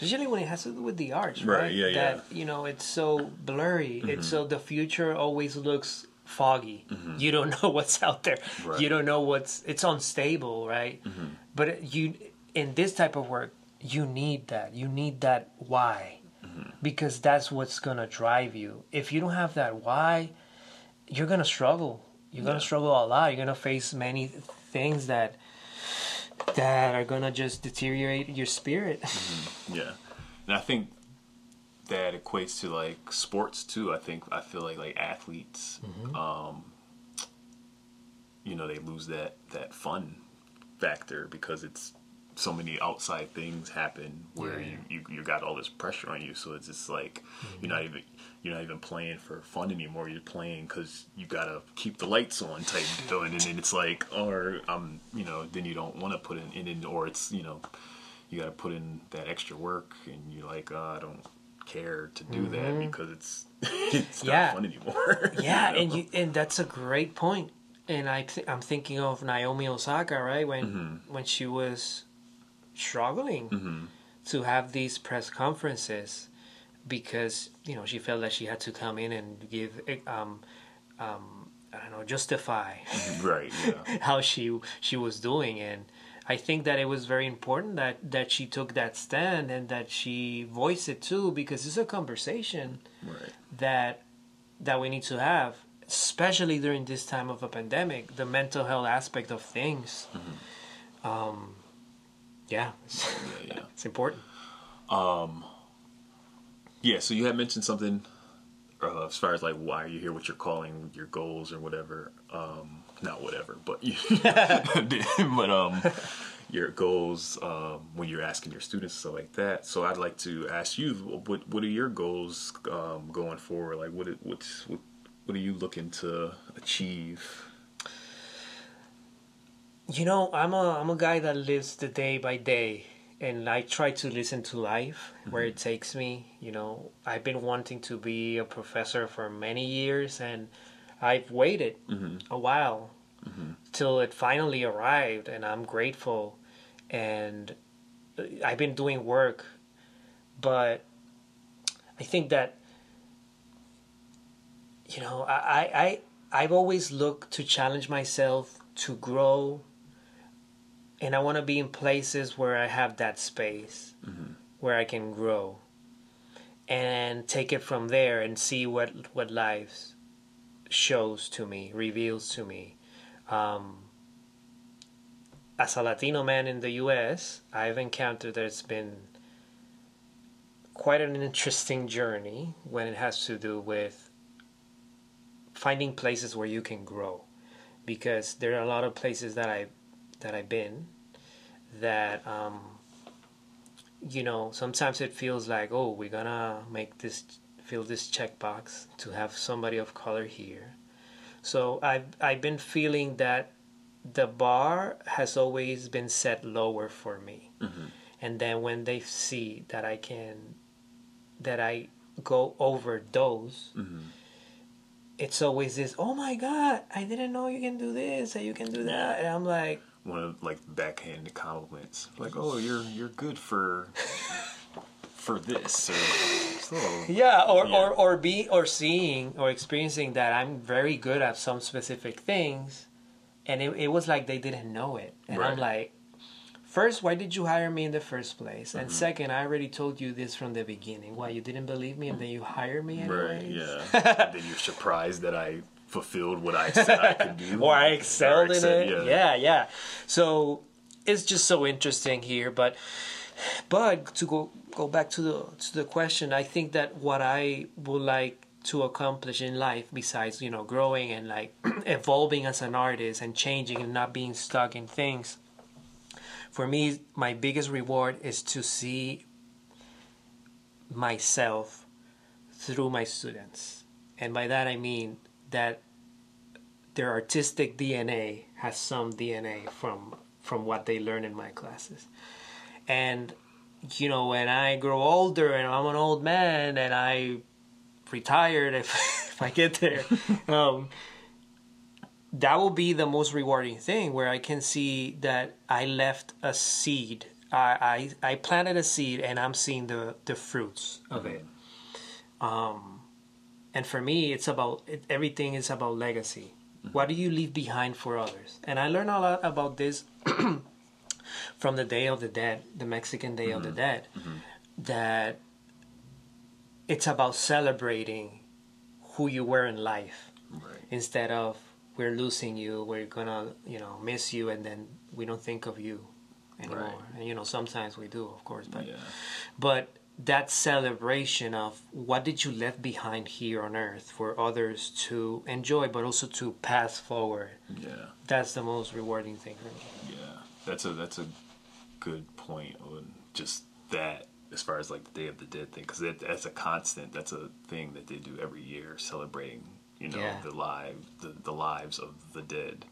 especially when it has to do with the arts, right? right? Yeah, that, yeah. You know, it's so blurry. Mm-hmm. It's so the future always looks foggy. Mm-hmm. You don't know what's out there. Right. You don't know what's. It's unstable, right? Mm-hmm. But you, in this type of work, you need that. You need that why. Because that's what's gonna drive you. If you don't have that why, you're gonna struggle. You're yeah. gonna struggle a lot. You're gonna face many things that that are gonna just deteriorate your spirit. Mm-hmm. Yeah, and I think that equates to like sports too. I think I feel like like athletes, mm-hmm. um, you know, they lose that that fun factor because it's. So many outside things happen where yeah. you, you you got all this pressure on you, so it's just like mm-hmm. you're not even you're not even playing for fun anymore. You're playing because you gotta keep the lights on type deal, and then it's like, or um, you know, then you don't want to put in, in, or it's you know, you gotta put in that extra work, and you're like, oh, I don't care to do mm-hmm. that because it's it's yeah. not fun anymore. Yeah, you know? and you and that's a great point. And I th- I'm thinking of Naomi Osaka, right? When mm-hmm. when she was struggling mm-hmm. to have these press conferences because, you know, she felt that she had to come in and give, um, um, I don't know, justify right, yeah. how she she was doing. And I think that it was very important that, that she took that stand and that she voiced it too, because it's a conversation right. that that we need to have, especially during this time of a pandemic, the mental health aspect of things. Mm-hmm. Um Yeah. yeah, yeah, it's important. Um, yeah, so you had mentioned something uh, as far as like why you're here, what you're calling, your goals or whatever. Um, not whatever, but but um, your goals um, when you're asking your students stuff like that. So I'd like to ask you, what what are your goals um, going forward? Like, what what's what, what are you looking to achieve? You know, I'm a I'm a guy that lives the day by day, and I try to listen to life where it takes me. You know, I've been wanting to be a professor for many years, and I've waited mm-hmm. a while mm-hmm. till it finally arrived, and I'm grateful. And I've been doing work, but I think that, you know, I, I, I've always looked to challenge myself to grow. And I want to be in places where I have that space, mm-hmm. where I can grow and take it from there and see what, what life shows to me, reveals to me. Um, as a Latino man in the U S, I've encountered that it's been quite an interesting journey when it has to do with finding places where you can grow. Because there are a lot of places that I that I've been that um, you know, sometimes it feels like, oh, we're gonna make this, fill this checkbox to have somebody of color here. So I've, I've been feeling that the bar has always been set lower for me. Mm-hmm. And then when they see that I can, that I go over those, mm-hmm. it's always this, oh my God, I didn't know you can do this and you can do that. And I'm like, one of like backhanded compliments, like, oh, you're you're good for for this, or so, yeah, or, yeah, or or be or seeing or experiencing that I'm very good at some specific things, and it, it was like they didn't know it, and right. I'm like, first, why did you hire me in the first place? And mm-hmm. second, I already told you this from the beginning. Why, you didn't believe me, and then you hire me anyways? Right? Yeah, and then you're surprised that I fulfilled what I said I could do. Or I excelled in it. Yeah. yeah, yeah. So it's just so interesting here. But but to go go back to the to the question, I think that what I would like to accomplish in life, besides, you know, growing and like evolving as an artist and changing and not being stuck in things, for me, my biggest reward is to see myself through my students. And by that I mean that their artistic D N A has some D N A from from what they learn in my classes. And, you know, when I grow older and I'm an old man and I retired, if, if I get there, um, that will be the most rewarding thing, where I can see that I left a seed. I, I, I planted a seed and I'm seeing the, the fruits of mm-hmm. it. Um, And for me, it's about, it, everything is about legacy. Mm-hmm. What do you leave behind for others? And I learned a lot about this from the Day of the Dead, the Mexican Day mm-hmm. of the Dead, mm-hmm. that it's about celebrating who you were in life, right. instead of we're losing you, we're gonna, you know, miss you, and then we don't think of you anymore. Right. And, you know, sometimes we do, of course, but, yeah. but that celebration of what did you left behind here on earth for others to enjoy, but also to pass forward. Yeah, that's the most rewarding thing for me. Yeah, that's a that's a good point on just that, as far as like the Day of the Dead thing, because that, that's a constant. That's a thing that they do every year, celebrating, you know, yeah. the live the, the lives of the dead.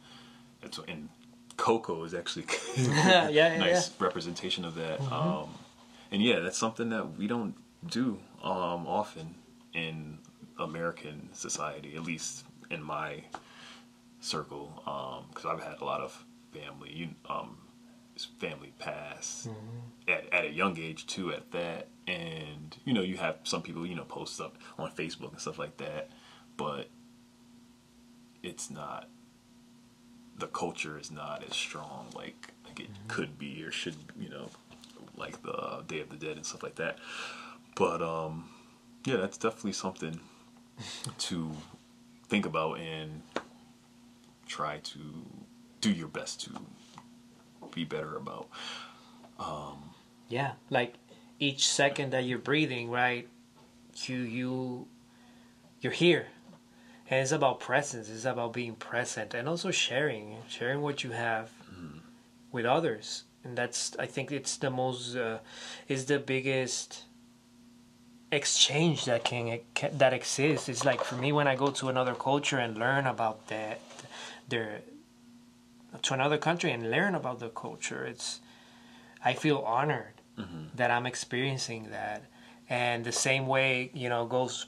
That's what, and Coco is actually yeah, yeah, nice yeah. representation of that. Mm-hmm. Um, And yeah, that's something that we don't do um, often in American society, at least in my circle, because um, I've had a lot of family, you, um, family pass mm-hmm. at, at a young age too. At that, and you know, you have some people, you know, post up on Facebook and stuff like that, but it's not, the culture is not as strong like like it mm-hmm. could be or should, you know. Like the Day of the Dead and stuff like that, but um, yeah, that's definitely something to think about and try to do your best to be better about. Um, yeah, like each second that you're breathing, right? You you you're here, and it's about presence. It's about being present and also sharing, sharing what you have mm-hmm. with others. And that's, I think it's the most, uh, is the biggest exchange that can, that exists. It's like for me, when I go to another culture and learn about that, their, to another country and learn about the culture, it's, I feel honored mm-hmm. that I'm experiencing that. And the same way, you know, goes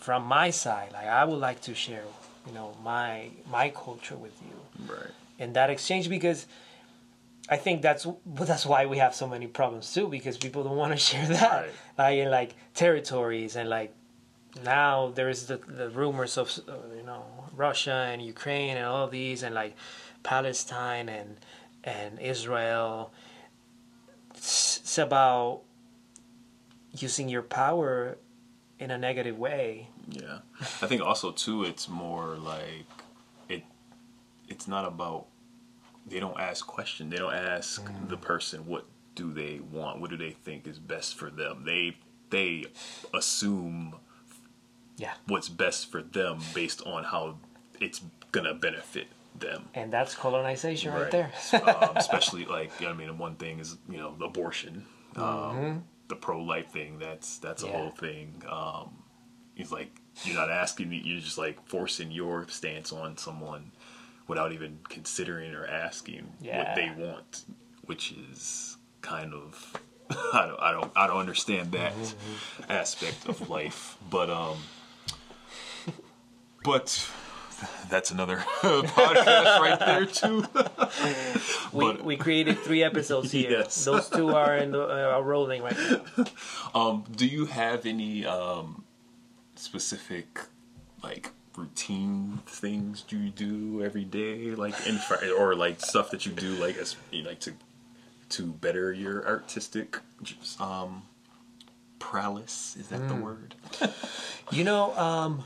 from my side. Like I would like to share, you know, my, my culture with you. Right. And that exchange, because I think that's that's why we have so many problems too, because people don't want to share that, right. like in like territories, and like now there is the the rumors of, you know, Russia and Ukraine and all of these, and like Palestine and and Israel. It's, it's about using your power in a negative way. Yeah, I think also too, it's more like it. It's not about. They don't ask questions. They don't ask mm. the person what do they want, what do they think is best for them. They they assume yeah. what's best for them based on how it's gonna benefit them. And that's colonization right, right there. um, especially like, I mean, one thing is, you know, abortion. Um, mm-hmm. The pro-life thing, that's that's yeah. a whole thing. Um, he's like, you're not asking, you're just like forcing your stance on someone without even considering or asking yeah. what they want, which is kind of, I don't, I don't, I don't understand that mm-hmm. aspect of life. But, um, but that's another podcast right there too. we but, we created three episodes here. Yes. Those two are in the, uh, are rolling right now. Um, do you have any um, specific like routine things do you do every day, like in fr- or like stuff that you do like as you know, like to to better your artistic um, prowess? Is that mm. the word? You know, um,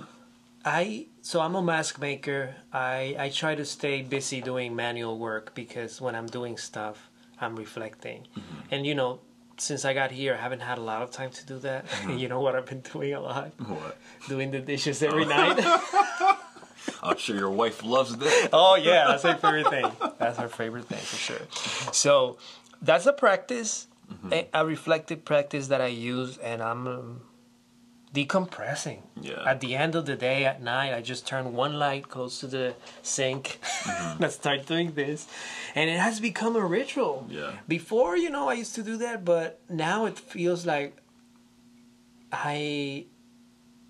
I. So I'm a mask maker. I, I try to stay busy doing manual work because when I'm doing stuff, I'm reflecting. Mm-hmm. And, you know, since I got here, I haven't had a lot of time to do that. Mm-hmm. You know what I've been doing a lot? What? Doing the dishes every oh. night. I'm sure your wife loves that. Oh, yeah. That's her favorite thing. That's her favorite thing for sure. So that's a practice, mm-hmm. a, a reflective practice that I use, and I'm... Um, decompressing. Yeah. At the end of the day, at night, I just turn one light close to the sink. Mm-hmm. Let's start doing this. And it has become a ritual. Yeah. Before, you know, I used to do that, but now it feels like I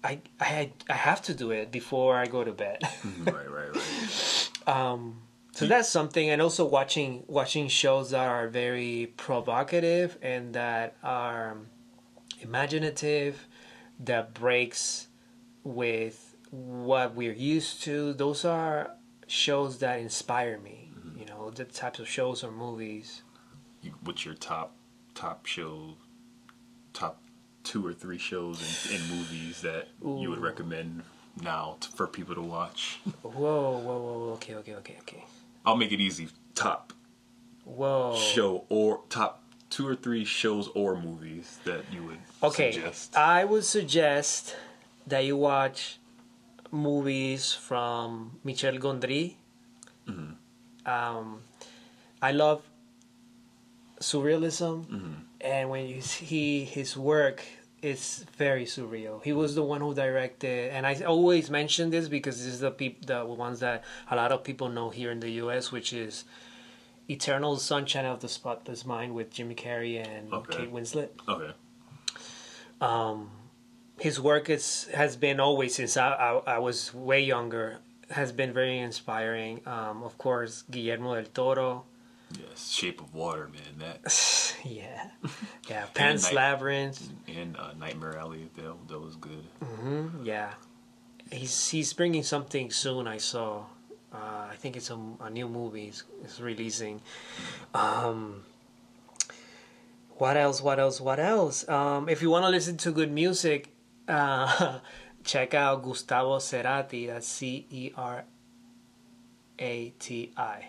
I I, I have to do it before I go to bed. Right, right, right. Um so that's something, and also watching watching shows that are very provocative and that are imaginative, that breaks with what we're used to. Those are shows that inspire me. Mm-hmm. You know, the types of shows or movies. What's your top top show, top two or three shows and movies that Ooh. You would recommend now to, for people to watch? Whoa, whoa, whoa, okay, okay, okay, okay. I'll make it easy. Top whoa. show or top two or three shows or movies that you would okay. suggest? I would suggest that you watch movies from Michel Gondry. Mm-hmm. Um, I love surrealism, mm-hmm. and when you see his work, it's very surreal. He was the one who directed, and I always mention this because this is the peop- the ones that a lot of people know here in the U S, which is Eternal Sunshine of the Spotless Mind with Jim Carrey and okay. Kate Winslet. Okay. Um, his work is, has been always, since I, I, I was way younger, has been very inspiring. Um, of course, Guillermo del Toro. Yes, Shape of Water, man. That. yeah. Yeah, Pan's Labyrinth. And, and uh, Nightmare Alley, that, that was good. Mm-hmm. Yeah. He's, he's bringing something soon, I saw. Uh, I think it's a, a new movie. It's, it's releasing. Um, what else? What else? What else? Um, if you want to listen to good music, uh, check out Gustavo Cerati. That's C E R A T I.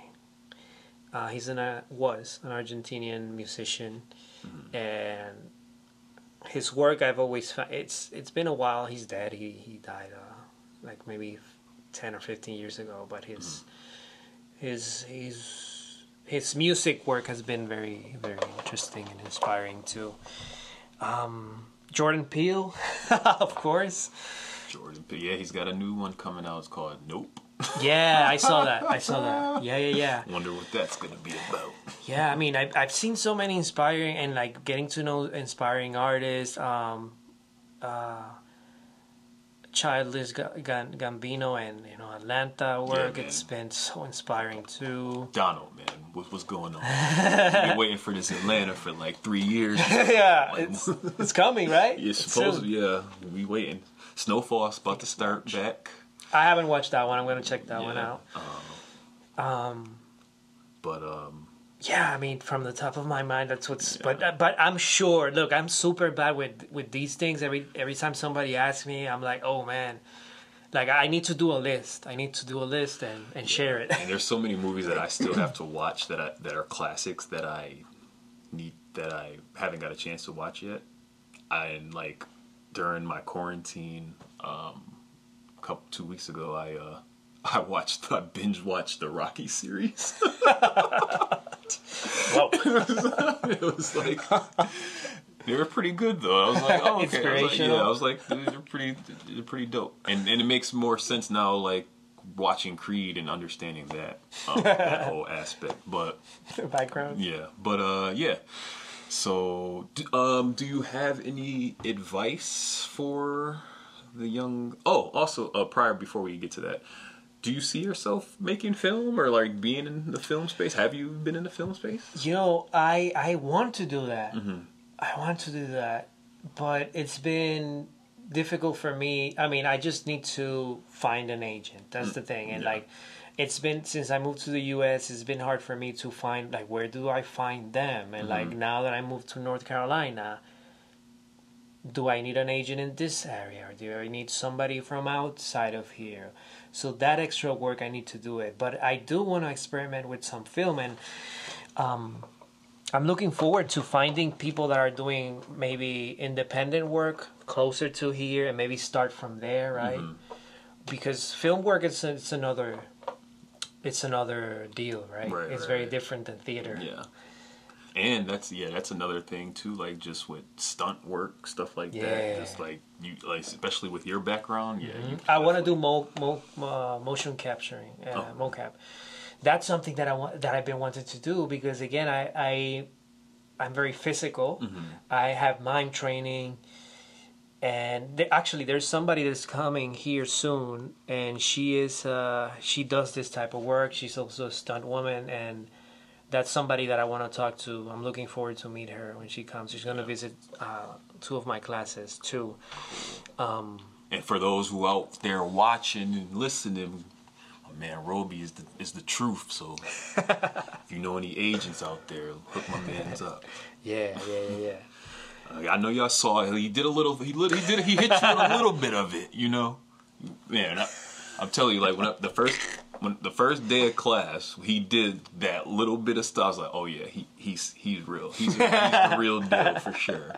Uh, he's an uh, was an Argentinian musician, mm-hmm. and his work I've always found. It's it's been a while. He's dead. He he died uh, like maybe ten or fifteen years ago, but his mm-hmm. his his his music work has been very, very interesting and inspiring too. Um, Jordan Peele, of course. Jordan Peele, yeah, he's got a new one coming out. It's called Nope. Yeah, I saw that. I saw that. Yeah, yeah, yeah. Wonder what that's gonna be about. Yeah, I mean, I I've, I've seen so many inspiring and like getting to know inspiring artists. Um, uh, Childish Gambino and you know Atlanta work. Yeah, it's been so inspiring too. Donald, man, what, what's going on? I've been waiting for this Atlanta for like three years. yeah, like, it's, it's coming, right? You're supposed to, yeah. We waiting. Snowfall's about to start back. I haven't watched that one. I'm gonna check that yeah, one out. Um, um, but um, yeah, I mean, from the top of my mind, that's what's. Yeah. But but I'm sure. Look, I'm super bad with, with these things. Every every time somebody asks me, I'm like, oh man, like I need to do a list. I need to do a list and, and yeah. share it. And there's so many movies that I still have to watch that I, that are classics that I need that I haven't got a chance to watch yet. And like during my quarantine, um, a couple two weeks ago, I uh, I watched I binge watched the Rocky series. Whoa. It was like, they were pretty good though. I was like, oh, okay. I was like, yeah, I was like, they're pretty, they're pretty dope. And and it makes more sense now, like watching Creed and understanding that, um, that whole aspect. But background. Yeah, but uh, yeah. So, um, do you have any advice for the young? Oh, also, uh, prior before we get to that, do you see yourself making film or like being in the film space? Have you been in the film space? You know, I I want to do that. Mm-hmm. I want to do that, but it's been difficult for me. I mean, I just need to find an agent. That's mm-hmm. the thing, and yeah. like. It's been, since I moved to the U S, it's been hard for me to find, like, where do I find them? And, mm-hmm. like, now that I moved to North Carolina, do I need an agent in this area? Or do I need somebody from outside of here? So that extra work, I need to do it. But I do want to experiment with some film. And um, I'm looking forward to finding people that are doing maybe independent work closer to here and maybe start from there, right? Mm-hmm. Because film work, it's, it's another... It's another deal, right? right it's right, very right. different than theater. Yeah, and that's yeah, that's another thing too. Like just with stunt work, stuff like yeah. that. Just like you, like especially with your background. Yeah, mm-hmm. you I want to do mo mo uh, motion capturing, uh, oh. mocap. That's something that I want that I've been wanting to do because again, I I I'm very physical. Mm-hmm. I have mime training. And th actually, there's somebody that's coming here soon, and she is uh, she does this type of work. She's also a stunt woman, and that's somebody that I want to talk to. I'm looking forward to meet her when she comes. She's gonna visit uh, two of my classes too. Um, and for those who out there watching and listening, oh man, Roby is the is the truth. So if you know any agents out there, hook my man's up. Yeah, yeah, yeah. yeah. I know y'all saw it. He did a little. He lit, he did. He hit you with a little bit of it, you know. Man, I, I'm telling you, like when I, the first, when the first day of class, he did that little bit of stuff. I was like, oh yeah, he he's he's real. He's, a, he's the real deal for sure.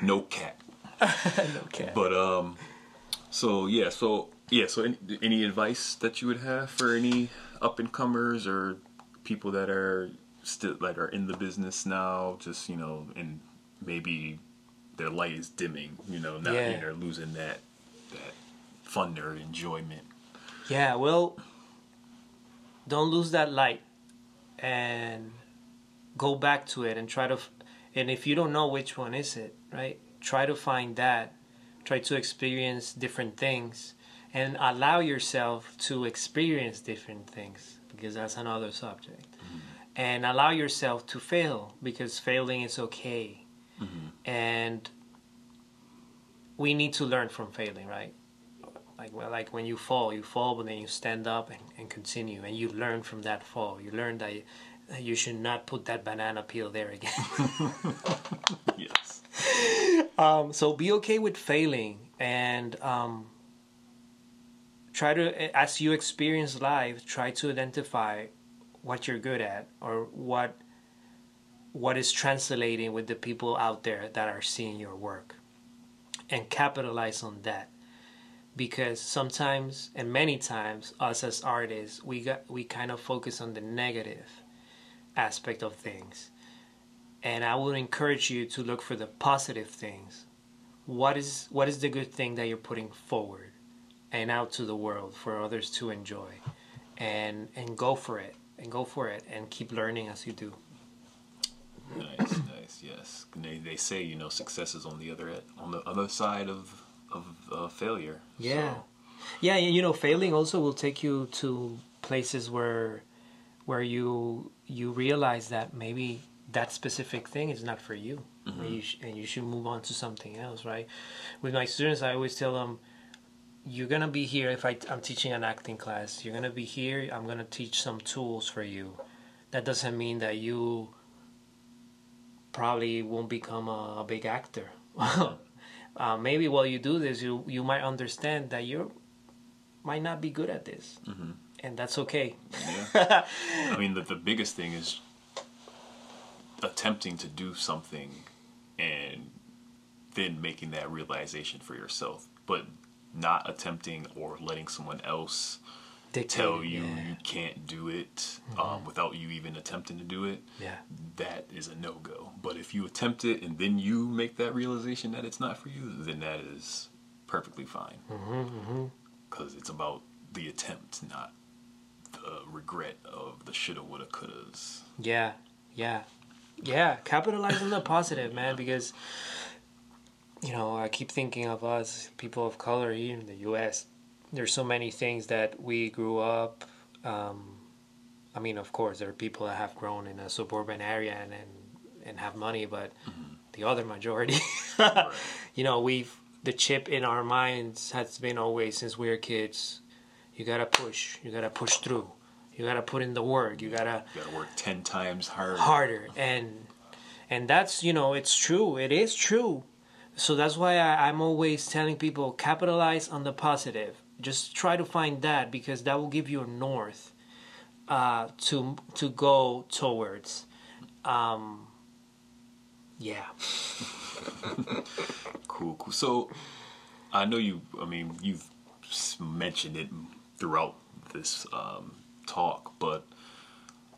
No cap. No cap. But um, so yeah, so yeah, so any, any advice that you would have for any up and comers or people that are still like are in the business now, just you know and. Maybe their light is dimming, you know, now yeah. they're losing that that fun or enjoyment. Yeah, well, don't lose that light and go back to it and try to, and if you don't know which one is it, right, try to find that, try to experience different things and allow yourself to experience different things because that's another subject. Mm-hmm. And allow yourself to fail because failing is okay. Mm-hmm. And we need to learn from failing, right? Like, well, like when you fall, you fall, but then you stand up and, and continue, and you learn from that fall. You learn that you, that you should not put that banana peel there again. Yes. Um, so be okay with failing, and um, try to, as you experience life, try to identify what you're good at or what. what is translating with the people out there that are seeing your work and capitalize on that because sometimes and many times us as artists we got we kind of focus on the negative aspect of things and I would encourage you to look for the positive things. What is what is the good thing that you're putting forward and out to the world for others to enjoy and and go for it and go for it and keep learning as you do. Nice, nice, yes. They they say you know success is on the other on the other side of of uh, failure. Yeah, so. yeah. You know, failing also will take you to places where where you you realize that maybe that specific thing is not for you, mm-hmm. and, you sh and you should move on to something else, right? With my students, I always tell them, you're gonna be here. If I I'm teaching an acting class, you're gonna be here. I'm gonna teach some tools for you. That doesn't mean that you probably won't become a, a big actor. uh, maybe while you do this, you you might understand that you might not be good at this, mm-hmm. and that's okay. Yeah. I mean, the the biggest thing is attempting to do something, and then making that realization for yourself, but not attempting or letting someone else addicted. Tell you yeah. you can't do it mm-hmm. um, without you even attempting to do it, yeah. that is a no-go. But if you attempt it and then you make that realization that it's not for you, then that is perfectly fine. Mm-hmm, because mm-hmm. it's about the attempt, not the regret of the shoulda, woulda, couldas. Yeah, yeah, yeah. Capitalize on the positive, man, yeah. because... You know, I keep thinking of us, people of color here in the U S There's so many things that we grew up. Um, I mean, of course, there are people that have grown in a suburban area and and, and have money, but mm-hmm. the other majority, right. you know, we've the chip in our minds has been always since we were kids. You gotta push. You gotta push through. You gotta put in the work. You gotta you gotta work ten times harder. Harder, and and that's you know, it's true. It is true. So that's why I, I'm always telling people, capitalize on the positive. Just try to find that, because that will give you a north uh, to to go towards. Um, yeah. cool, cool. So I know you, I mean, you've mentioned it throughout this um, talk, but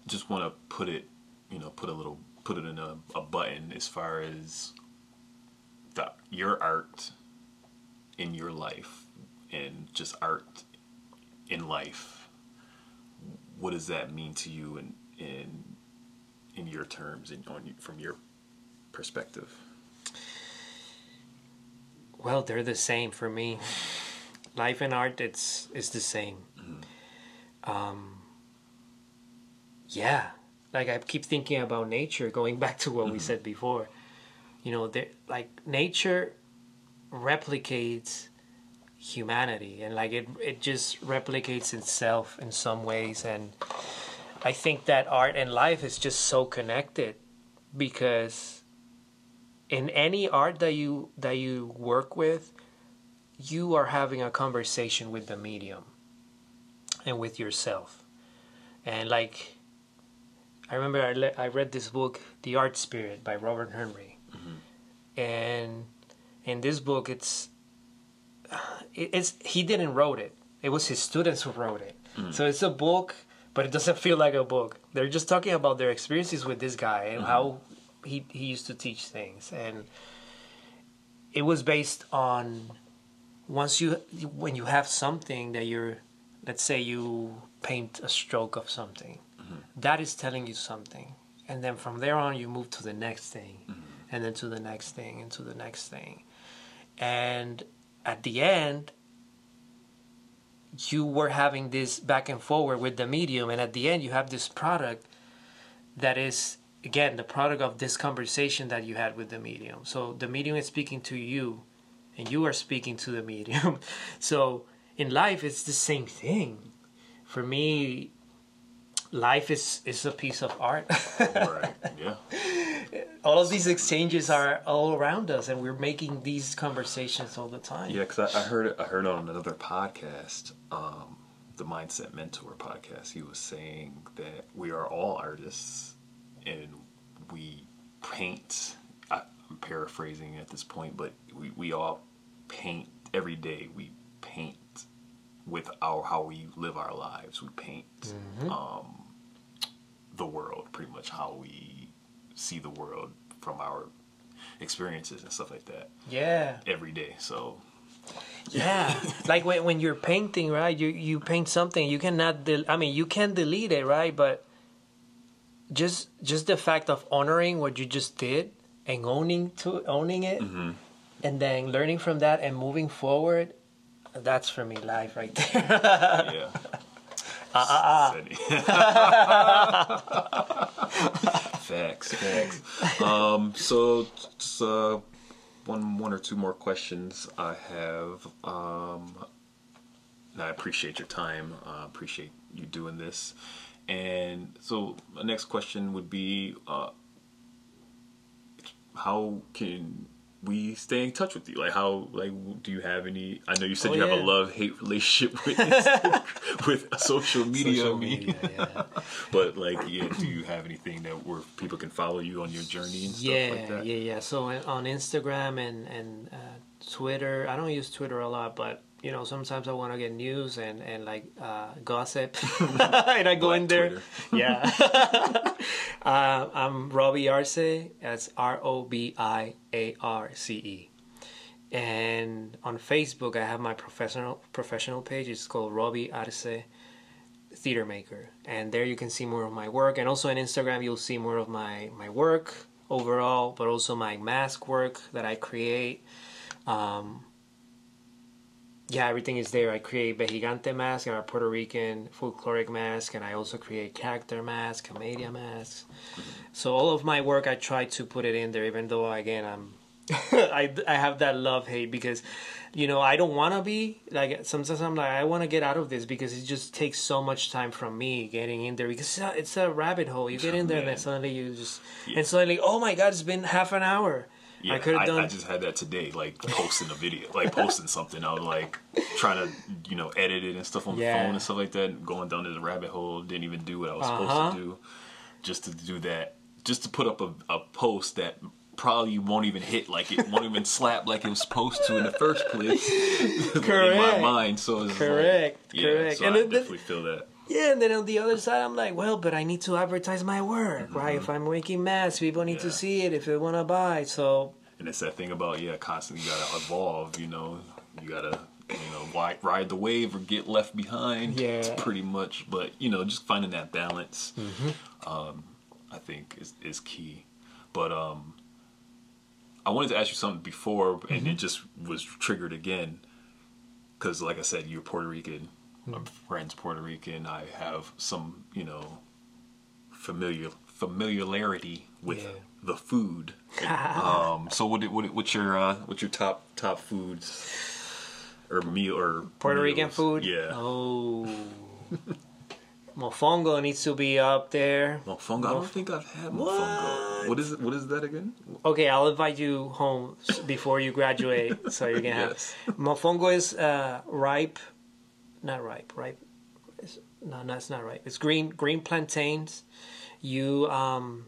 just want to put it, you know, put a little, put it in a, a button as far as The, your art in your life and just art in life. What does that mean to you in in in your terms and on from your perspective? Well, they're the same for me. Life and art, it's it's the same. Mm-hmm. Um, yeah, like I keep thinking about nature. Going back to what mm-hmm. we said before. You know, like nature replicates humanity, and like it, it just replicates itself in some ways. And I think that art and life is just so connected, because in any art that you that you work with, you are having a conversation with the medium and with yourself. And like, I remember I, le- I read this book, The Art Spirit by Robert Henry. Mm-hmm. And in this book, it's it's he didn't wrote it. It was his students who wrote it. Mm-hmm. So it's a book, but it doesn't feel like a book. They're just talking about their experiences with this guy and mm-hmm. how he he used to teach things. And it was based on once you when you have something that you're, let's say you paint a stroke of something, mm-hmm. that is telling you something. And then from there on, you move to the next thing, mm-hmm. and then to the next thing, and to the next thing. And at the end, you were having this back and forward with the medium, and at the end, you have this product that is, again, the product of this conversation that you had with the medium. So the medium is speaking to you, and you are speaking to the medium. So in life, it's the same thing. For me, life is, is a piece of art. Right. Yeah. All of these exchanges are all around us, and we're making these conversations all the time. Yeah, because I, I heard I heard on another podcast, um, the Mindset Mentor podcast, he was saying that we are all artists, and we paint. I, I'm paraphrasing at this point, but we, we all paint every day. We paint with our how we live our lives. We paint mm-hmm. um, the world, pretty much how we see the world from our experiences and stuff like that. Yeah. Every day. So. Yeah, yeah. Like when when you're painting, right? You you paint something. You cannot. Del- I mean, you can delete it, right? But just just the fact of honoring what you just did and owning to owning it, mm-hmm. and then learning from that and moving forward. That's for me, life right there. Yeah. Ah, ah, ah. Facts, facts. Um, so, just, uh, one, one or two more questions I have. Um, and I appreciate your time. I uh, appreciate you doing this. And so, my next question would be, uh, how can we stay in touch with you? Like, how, like, do you have any, I know you said oh, you yeah. have a love-hate relationship with with social media. Social media, yeah. But, like, yeah, do you have anything that where people can follow you on your journey and stuff yeah, like that? Yeah, yeah, yeah. So on Instagram and, and uh, Twitter, I don't use Twitter a lot, but you know, sometimes I want to get news and, and like uh, gossip, and I go Black in there. Twitter. Yeah. uh, I'm Roby Arce. That's R O B I A R C E. And on Facebook, I have my professional professional page. It's called Roby Arce Theater Maker. And there you can see more of my work. And also on Instagram, you'll see more of my, my work overall, but also my mask work that I create. Um, yeah, everything is there. I create Vejigante mask, our Puerto Rican folkloric mask, and I also create character masks, commedia masks. So all of my work, I try to put it in there, even though, again, I'm... I, I have that love-hate because, you know, I don't want to be, like, sometimes I'm like, I want to get out of this because it just takes so much time from me getting in there because it's a, it's a rabbit hole. You get in there oh, and then suddenly you just, yeah. and suddenly, oh my God, it's been half an hour. Yeah, I could have done. I, I just had that today, like posting a video, like posting something. I was like trying to, you know, edit it and stuff on yeah. the phone and stuff like that. Going down to the rabbit hole, didn't even do what I was uh-huh. supposed to do just to do that, just to put up a, a post that probably won't even hit, like it won't even slap like it was supposed to in the first place. Correct. In my mind, so it's correct, like, yeah, correct. So and I then, definitely feel that. Yeah, and then on the other side, I'm like, well, but I need to advertise my work, mm-hmm. right? If I'm making masks, people need yeah. to see it if they want to buy. So. And it's that thing about yeah, constantly you gotta evolve. You know, you gotta you know ride the wave or get left behind. Yeah, it's pretty much. But you know, just finding that balance, mm-hmm. um, I think is is key. But um. I wanted to ask you something before, and mm-hmm. it just was triggered again, because like I said, you're Puerto Rican, mm-hmm. my friend's Puerto Rican, I have some, you know, familiar familiarity with yeah. the food. um, so what, what, what's your uh, what's your top top foods or meal or Puerto meals? Rican food? Yeah. Oh. Mofongo needs to be up there. Mofongo? I don't think I've had mofongo. What? What is it? What is that again? Okay, I'll invite you home before you graduate, so you can yes. have. Mofongo is uh, ripe, not ripe, ripe. It's, no, no, it's not ripe. It's green, green plantains. You, um,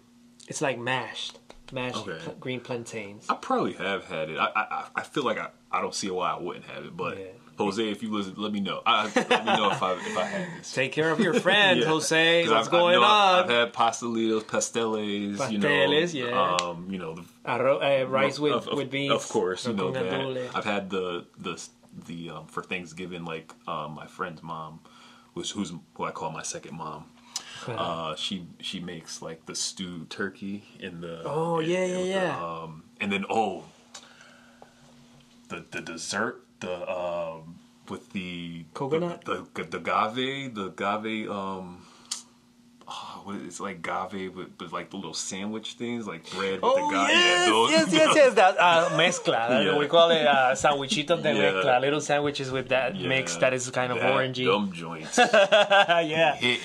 it's like mashed, mashed okay. pl green plantains. I probably have had it. I, I, I feel like I, I don't see why I wouldn't have it, but. Yeah. Jose, if you listen, let me know. I, let me know if I if I had this. Take care of your friend, yeah. Jose. What's I've, going I on? I've, I've had pastelitos, pasteles, pasteles, you know, yeah. um, you know, the, Arro uh, rice with of, with beans. Of course, you know that. I've had the the the um, for Thanksgiving, like uh, my friend's mom, who's who's who I call my second mom. Uh, she she makes like the stewed turkey in the oh and, yeah yeah yeah, the, um, and then oh the the dessert. The um with the coconut, the the, the agave, the agave um, oh, what is it? It's like agave with, with like the little sandwich things, like bread oh, with the agave. Yes, yeah, those, yes, you know? yes, yes, that uh, mezcla. That, yeah. We call it uh, sandwichitos de yeah. mezcla, little sandwiches with that yeah. mix that is kind of that orangey. Dumb joints. yeah. yeah.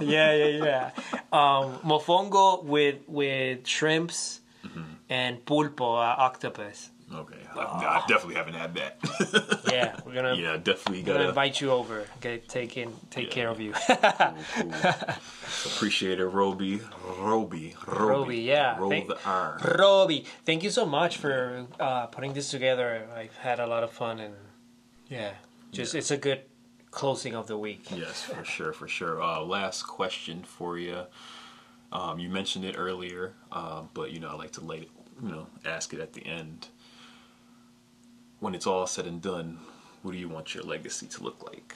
Yeah, yeah, yeah. Um, mofongo with with shrimps mm-hmm. and pulpo, uh, octopus. Okay, oh. I definitely haven't had that. yeah, we're gonna. Yeah, definitely gotta invite you over. Okay, take in, take yeah, care yeah. of you. cool, cool. Appreciate it, Roby, Roby, Roby, Roby yeah. Roll thank, the R. Roby, thank you so much for uh, putting this together. I've had a lot of fun, and yeah, just yeah. it's a good closing of the week. Yes, for sure, for sure. Uh, last question for you. Um, you mentioned it earlier, uh, but you know I like to lay, you know, ask it at the end. When it's all said and done, what do you want your legacy to look like?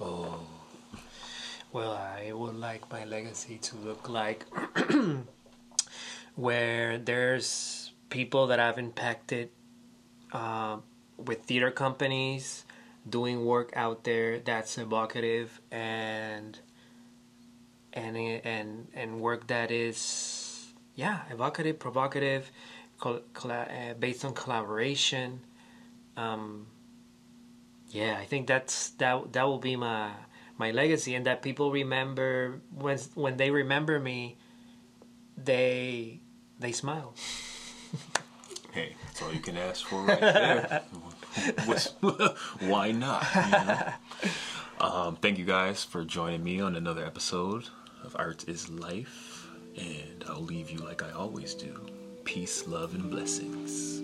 Oh, well, I would like my legacy to look like where there's people that I've impacted uh, with theater companies doing work out there that's evocative and and and and work that is yeah evocative, provocative, col uh, based on collaboration. Um, yeah, I think that's that. That will be my my legacy, and that people remember when when they remember me, they they smile. Hey, that's all you can ask for, right there. Why not? You know? um, thank you guys for joining me on another episode of Art Is Life, and I'll leave you like I always do. Peace, love, and blessings.